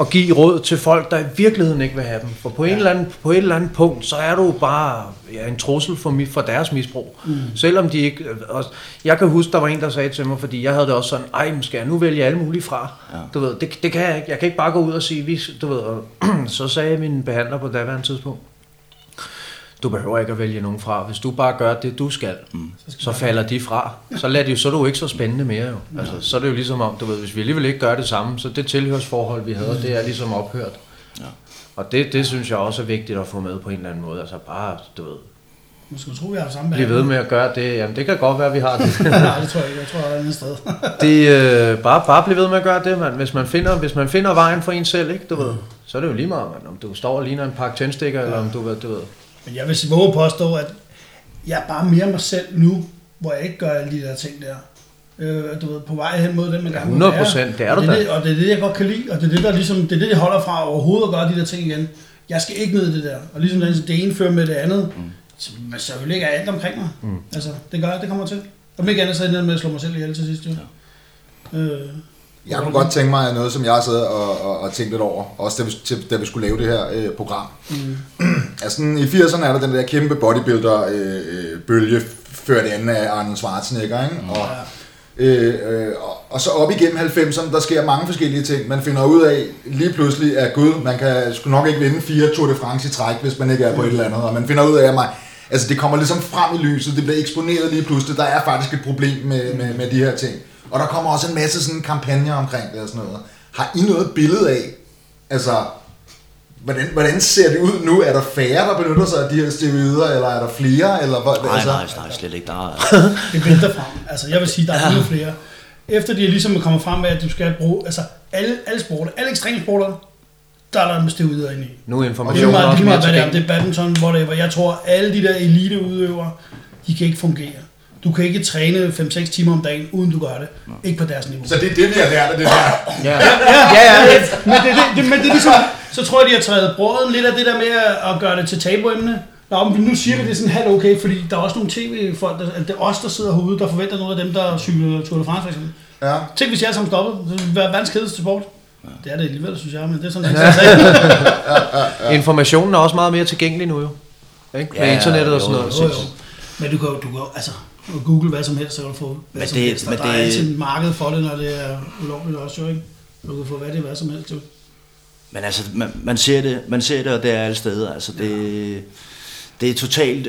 at give råd til folk, der i virkeligheden ikke vil have dem. For på, ja. en eller anden, på et eller andet punkt, så er du bare ja, en trussel for, mi, for deres misbrug. Mm. Selvom de ikke... Også, jeg kan huske, der var en, der sagde til mig, fordi jeg havde det også sådan, ej, skal jeg nu vælge alle mulige fra? Ja. Du ved, det, det kan jeg ikke. Jeg kan ikke bare gå ud og sige, vi, du ved... Og så sagde min behandler på daværende tidspunkt, du behøver ikke at vælge nogen fra. Hvis du bare gør det, du skal, mm. så falder de fra. Så, lader de, så er du ikke så spændende mere. Jo. Altså, så er det jo ligesom om, du ved, hvis vi alligevel ikke gør det samme, så det tilhørsforhold, vi havde, det er ligesom ophørt. Ja. Og det, det synes jeg også er vigtigt at få med på en eller anden måde. Altså bare, du ved, man skulle tro, vi har samme blive ved med at gøre det. Jamen, det kan godt være, at vi har det. Nej, det tror jeg ikke. Jeg tror, jeg er andet sted. det, øh, bare, bare blive ved med at gøre det, man. Hvis man finder, hvis man finder vejen for en selv, ikke, du ved, så er det jo lige meget, man. Om du står og ligner en pakke tændstikker, ja. eller om du ved, du ved. Men jeg vil sige, våge påstå, at jeg er bare mere mig selv nu, hvor jeg ikke gør alle de der ting der. Øh, du ved, på vej hen mod det, man gerne vil være. hundrede procent, det er du da. Og det er det, jeg godt kan lide, og det er det, der ligesom, det er det, jeg holder fra overhovedet at gøre de der ting igen. Jeg skal ikke ned i det der, og ligesom det ene fører med det andet, mm. så man selvfølgelig ikke alt omkring mig. Mm. Altså, det gør jeg, det kommer til. Om ikke andet, så er det ned med at slå mig selv ihjel til sidst, jo. Ja. Øh, jeg kunne godt tænke mig noget, som jeg har siddet og, og, og tænkt lidt over, også da vi, da vi skulle lave det her øh, program. Mm. Altså, i firserne er der den der kæmpe bodybuilder-bølge, øh, før det andet af Arnold Schwarzenegger, ikke? Mm. Og, øh, øh, og, og så op igennem halvfemserne, der sker mange forskellige ting. Man finder ud af lige pludselig, at gud, man kan sgu nok ikke vinde fire Tour de France i træk, hvis man ikke er på mm. et eller andet. Og man finder ud af, at man, altså, det kommer ligesom frem i lyset, det bliver eksponeret lige pludselig. Der er faktisk et problem med, med, med de her ting. Og der kommer også en masse sådan kampagner omkring det og sådan noget. Har I noget billede af, altså, hvordan, hvordan ser det ud nu? Er der færre, der benytter sig af de her steroider, eller er der flere? Eller hvad, nej, altså? nej, nej, slet ikke. Der er... det vælter frem. Altså, jeg vil sige, der er endnu flere. Efter de er ligesom kommet frem med, at du skal bruge, altså, alle, alle sporter, alle ekstreme sporter, der er der med steroider inde i. Nu information. Og det er meget, det er meget, hvad det er. Det er badminton, whatever. Jeg tror, alle de der eliteudøvere, de kan ikke fungere. Du kan ikke træne fem seks timer om dagen, uden du gør det. Nej. Ikke på deres niveau. Så det er det, vi har lært af det der. Ja, ja, ja. Men det, det, det, men det er ligesom, så tror jeg, de har taget brøden lidt af det der med at gøre det til tabuemne. Nå, men nu siger vi det sådan halvt okay, fordi der er også nogle tv-folk, der, det er os, der sidder herude, der forventer noget af dem, der cykler Tour de France, for eksempel. Ja. Tænk, hvis jeg er sammen stoppet. Det vil være verdens kedeligste sport. Ja. Det er det alligevel, synes jeg, men det er sådan, det er. Informationen er også meget mere tilgængelig nu, jo. Ikke? Med ja, internettet og sådan noget. Jo, jo. Men du kan jo, du kan, altså... og google hvad som helst, så kan du få hvad men som det, helst. Der det, er altid marked for det, når det er ulovligt også, jo, ikke? Du kan få hvad det er, hvad som helst. Jo. Men altså, man, man, ser det, man ser det, og det er alle steder. Altså, det, ja. det er totalt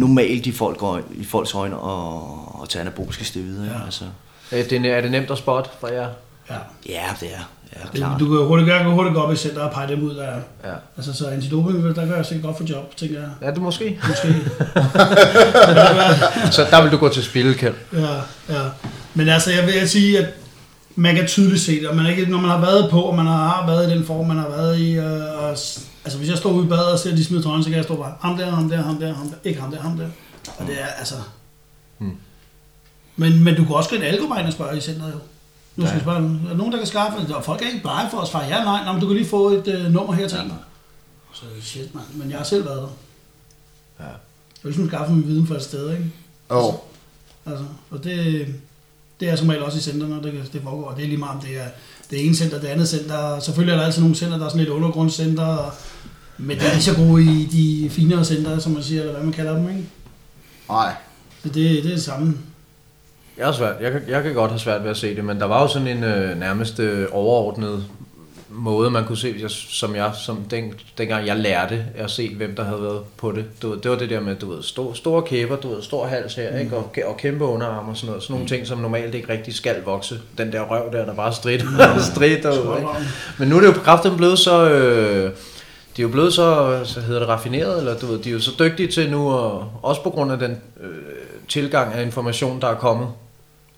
normalt i, folk, i folks øjne at, at tage anaboliske steroider. Ja. Altså. Er, det, er det nemt at spotte for jer? Ja, ja det er. Ja, det, du kan hurtigt, kan hurtigt gå op i center og pege dem ud der. Ja. Altså så antidoping, der gør jeg sikkert godt for job, tænker jeg. Ja, det måske. Måske. Så der vil du gå til spil, Kjell. Ja, ja. Men altså, jeg vil jeg sige, at man kan tydeligt se det, og man ikke, når man har været på, og man har været i den form, man har været i. Øh, og, altså hvis jeg står ude i badet og ser de smider trøjen, så kan jeg stå bare, ham der, ham der, ham der, ham der, ikke ham der, ham der. Og det er altså... Hmm. Men, men du kan også gøre en alkoholmejne og spørge i centret, jo. Nu skal jeg spørge, er der nogen, der kan skaffe det? Og folk er ikke blege for os fra jer, nej, men du kan lige få et øh, nummer her til. Så shit, mand, men jeg har selv været der. Ja. Jeg vil ligesom skaffe min viden fra et sted, ikke? Jo. Oh. Altså, og det, det er som regel også i centerne, det, det foregår, og det er lige meget om det er det ene center, det andet center. Selvfølgelig er der altid nogle center, der er sådan lidt undergrundscenter, og, men det er ikke så gode i de finere center, som man siger, eller hvad man kalder dem, ikke? Nej. Det, det er det samme. Jeg, er svært. Jeg, kan, jeg kan godt have svært ved at se det, men der var jo sådan en øh, nærmest øh, overordnet måde, man kunne se, jeg, som jeg, som den, dengang jeg lærte at se, hvem der havde været på det. Du, det var det der med, du ved, stor, store kæber, du ved, stor hals her, mm. ikke? Og, og kæmpe underarm og sådan noget. Sådan nogle mm. ting, som normalt ikke rigtig skal vokse. Den der røv der, der bare stritter, stritter ud, ikke? Men nu er det jo på kraften blevet så... Øh, de er jo blevet så, så hedder det raffineret, eller du ved, de er jo så dygtige til nu, og også på grund af den øh, tilgang af information, der er kommet,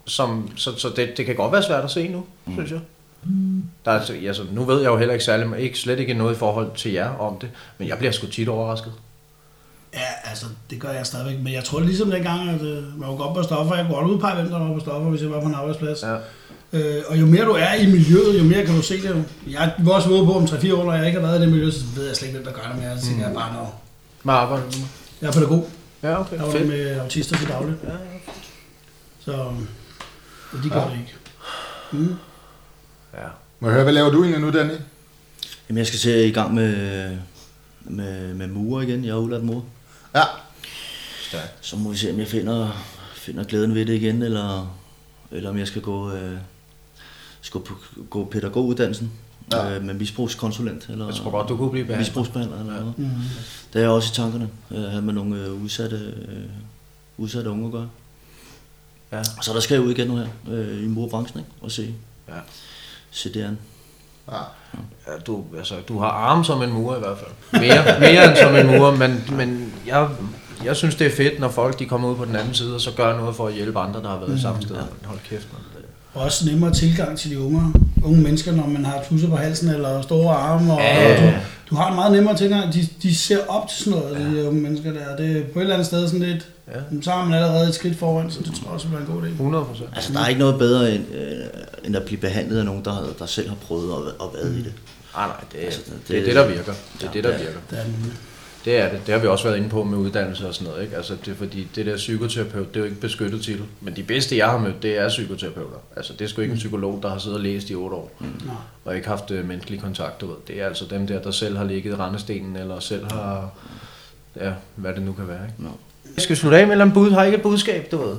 som, så, så det, det kan godt være svært at se nu, mm. synes jeg. Der er, altså, nu ved jeg jo heller ikke særlig, ikke, slet ikke noget i forhold til jer om det, men jeg bliver sgu tit overrasket. Ja, altså, det gør jeg stadigvæk, men jeg tror ligesom dengang, at øh, man var godt på stoffer, jeg kunne godt udpege, hvem der var på stoffer, hvis jeg var på en arbejdsplads. Ja. Øh, og jo mere du er i miljøet, jo mere kan du se det jo. Jeg var også ude på om tre fire år, når jeg ikke har været i det miljø, så ved jeg slet ikke, hvem der gør det mere. Så tænker jeg bare, når... Hvad arbejder du med? Jeg er pædagog. Ja, okay. Jeg var med autister til daglig. Ja, ja. Så de gør ja. det ikke. Mm. Ja. Må jeg høre, hvad laver du egentlig nu, Danny? Jamen, jeg skal se i gang med, med, med murer igen. Jeg har udlært mur. Ja. Stærkt. Så må vi se, om jeg finder, finder glæden ved det igen, eller... eller om jeg skal gå, øh, skal gå pædagoguddannelsen ja. øh, med misbrugskonsulent. Eller, jeg tror godt, du kunne blive behandlet. Misbrugsbehandler eller noget. Ja. Mm-hmm. Det er jeg også i tankerne. Jeg havde med nogle øh, udsatte, øh, udsatte unge at gøre. Ja. Så der skal jeg ud igen nu her øh, i murbranchen, ikke? Og se, ja. se det an. Ja. Ja, du, altså, du har arme som en murer i hvert fald. Mere, mere end som en murer, men, men jeg... Jeg synes, det er fedt, når folk de kommer ud på den anden side, og så gør noget for at hjælpe andre, der har været i samme sted. Hold kæft. Man. Også nemmere tilgang til de unge, unge mennesker, når man har tusser på halsen eller store arme. Og, ja. og du, du har en meget nemmere tilgang. De, de ser op til sådan noget, ja. de unge mennesker der. Det er på et eller andet sted sådan lidt, ja. så har man allerede et skridt foran, så det tror jeg også bliver en god idé. hundrede procent Altså, der er ikke noget bedre, end, øh, end at blive behandlet af nogen, der, der selv har prøvet at, at være mm. i det. Nej, nej, det, altså, det, det er det, der virker. Det er det, der virker. Ja, det er det. Det er det. Det har vi også været inde på med uddannelse og sådan noget, ikke? Altså det er fordi det der psykoterapeut, det er jo ikke beskyttet titel, men de bedste jeg har mødt, det er psykoterapeuter. Altså det er sgu ikke en psykolog, der har siddet og læst i otte år mm. og ikke haft menneskelig kontakt, du ved. Det er altså dem der, der selv har ligget i rendestenen eller selv har, ja, hvad det nu kan være, ikke? No. Jeg skal slutte af med et eller andet bud. Har I ikke et budskab, du ved?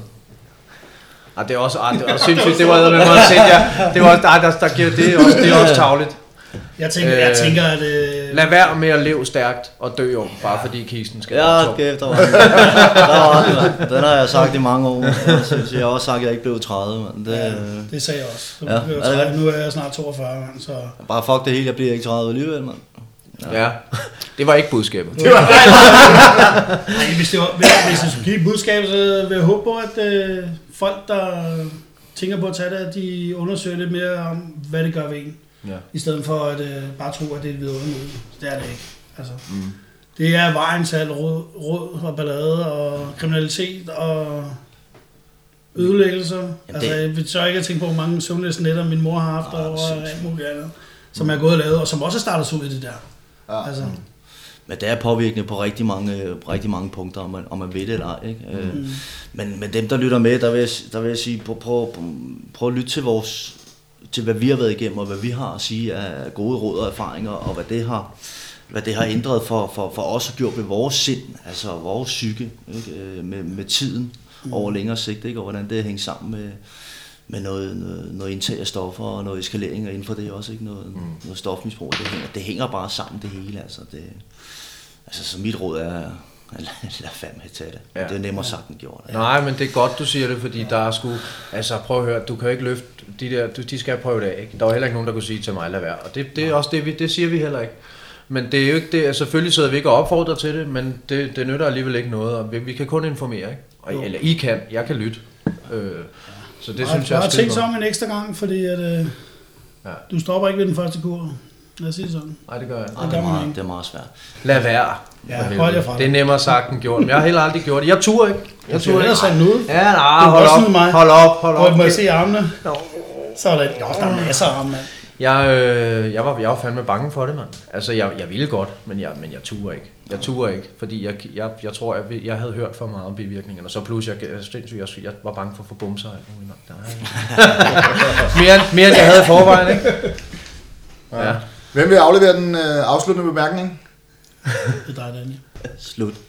Ah, det er også, ah, det er også sindssygt. Det var jeg med mig at sætte jer. Det var også, ah, der, der, der, det er også, det er også tavligt. Jeg tænker, øh, jeg tænker at... Øh... Lad være med at leve stærkt og dø om, bare ja. fordi kisten skal være tom. Ja, okay, der den har jeg sagt i mange år. Jeg synes, jeg har også sagt, at jeg ikke blev tredive, mand. Det, ja, det sagde jeg også. Ja. Blev tredive, nu er jeg snart toogfyrre, mand. Så... Bare fuck det hele, jeg bliver ikke tredive alligevel, mand. Ja. ja, det var ikke budskabet. Det var... Nej, hvis det var... Hvis jeg skulle give budskabet, så vil jeg håbe på, at øh, folk, der tænker på at tage det, at de undersøger lidt mere om, hvad det gør ved en. Ja. I stedet for at øh, bare tro, at det er et vidundermiddel. Det er det ikke. Altså, mm. det er vejen til alt råd, råd og ballade og kriminalitet og ødelæggelser. Altså, det... Jeg tør ikke at tænke på, hvor mange søvnlæsnetter min mor har haft ah, over alt muligt andet, som mm. er gået og lavet, og som også er startet ud i det der. Ah. Altså. Men det er påvirkende på rigtig mange, på rigtig mange punkter, om man, om man ved det eller ej, ikke? Mm. Men, men dem, der lytter med, der vil jeg, der vil jeg sige, prøv, prøv, prøv, prøv at lytte til vores... til hvad vi har været igennem, og hvad vi har at sige af gode råd og erfaringer, og hvad det har, hvad det har ændret for, for, for os og gjort ved vores sind, altså vores psyke, ikke? Med, med tiden over længere sigt, ikke? Og hvordan det hænger sammen med, med noget, noget, noget indtag af stoffer og noget eskalering og inden for det også, ikke? Noget, mm. noget stofmisbrug. Det hænger, det hænger bare sammen det hele, altså. Det, altså så mit råd er... Lad fandme tage det. Ja. Det er nemmere sagt end gjort. Ja. Nej, men det er godt, du siger det, fordi ja. der er sgu... Altså, prøv at høre, du kan ikke løfte... De der, de skal prøve det af, ikke? Der var heller ikke nogen, der kunne sige til mig, lad være. Og det, det er også det, vi, det siger vi heller ikke. Men det er jo ikke det... Selvfølgelig sidder vi ikke og opfordrer til det, men det, det nytter alligevel ikke noget. Og vi, vi kan kun informere, ikke? Og, eller I kan. Jeg kan lytte. Øh, ja. Så det ja. synes og, jeg også... Og tænk så om en ekstra gang, fordi at... Øh, ja. Du stopper ikke ved den første kur. Lad os sige sådan. Nej, det gør jeg. Det, Ej, det, er meget, det er meget svært. Lad være. Ja, hold jer fra det. Det er nemmere sagt end gjort. Men jeg har heller aldrig gjort det. Jeg turde ikke. Jeg, jeg turde ikke. Jeg turde ikke. Ja, nej, hold op. Mig. Hold op, hold op. Må jeg se armene? No. Så er der et godt arm. Jeg så armene. Jeg, øh, jeg, var, jeg var fandme bange for det, mand. Altså, jeg, jeg ville godt, men jeg, men jeg turde ikke. Jeg turde ikke, fordi jeg, jeg, jeg tror, jeg, jeg havde hørt for meget om bivirkningerne. Så pludselig, jeg, jeg, jeg var bange for at få bumser. mere, mere end jeg havde i forvejen, ikke? Ja. Ja. Hvem vil aflevere den øh, afsluttende bemærkning? Det er dig, Daniel. Slut.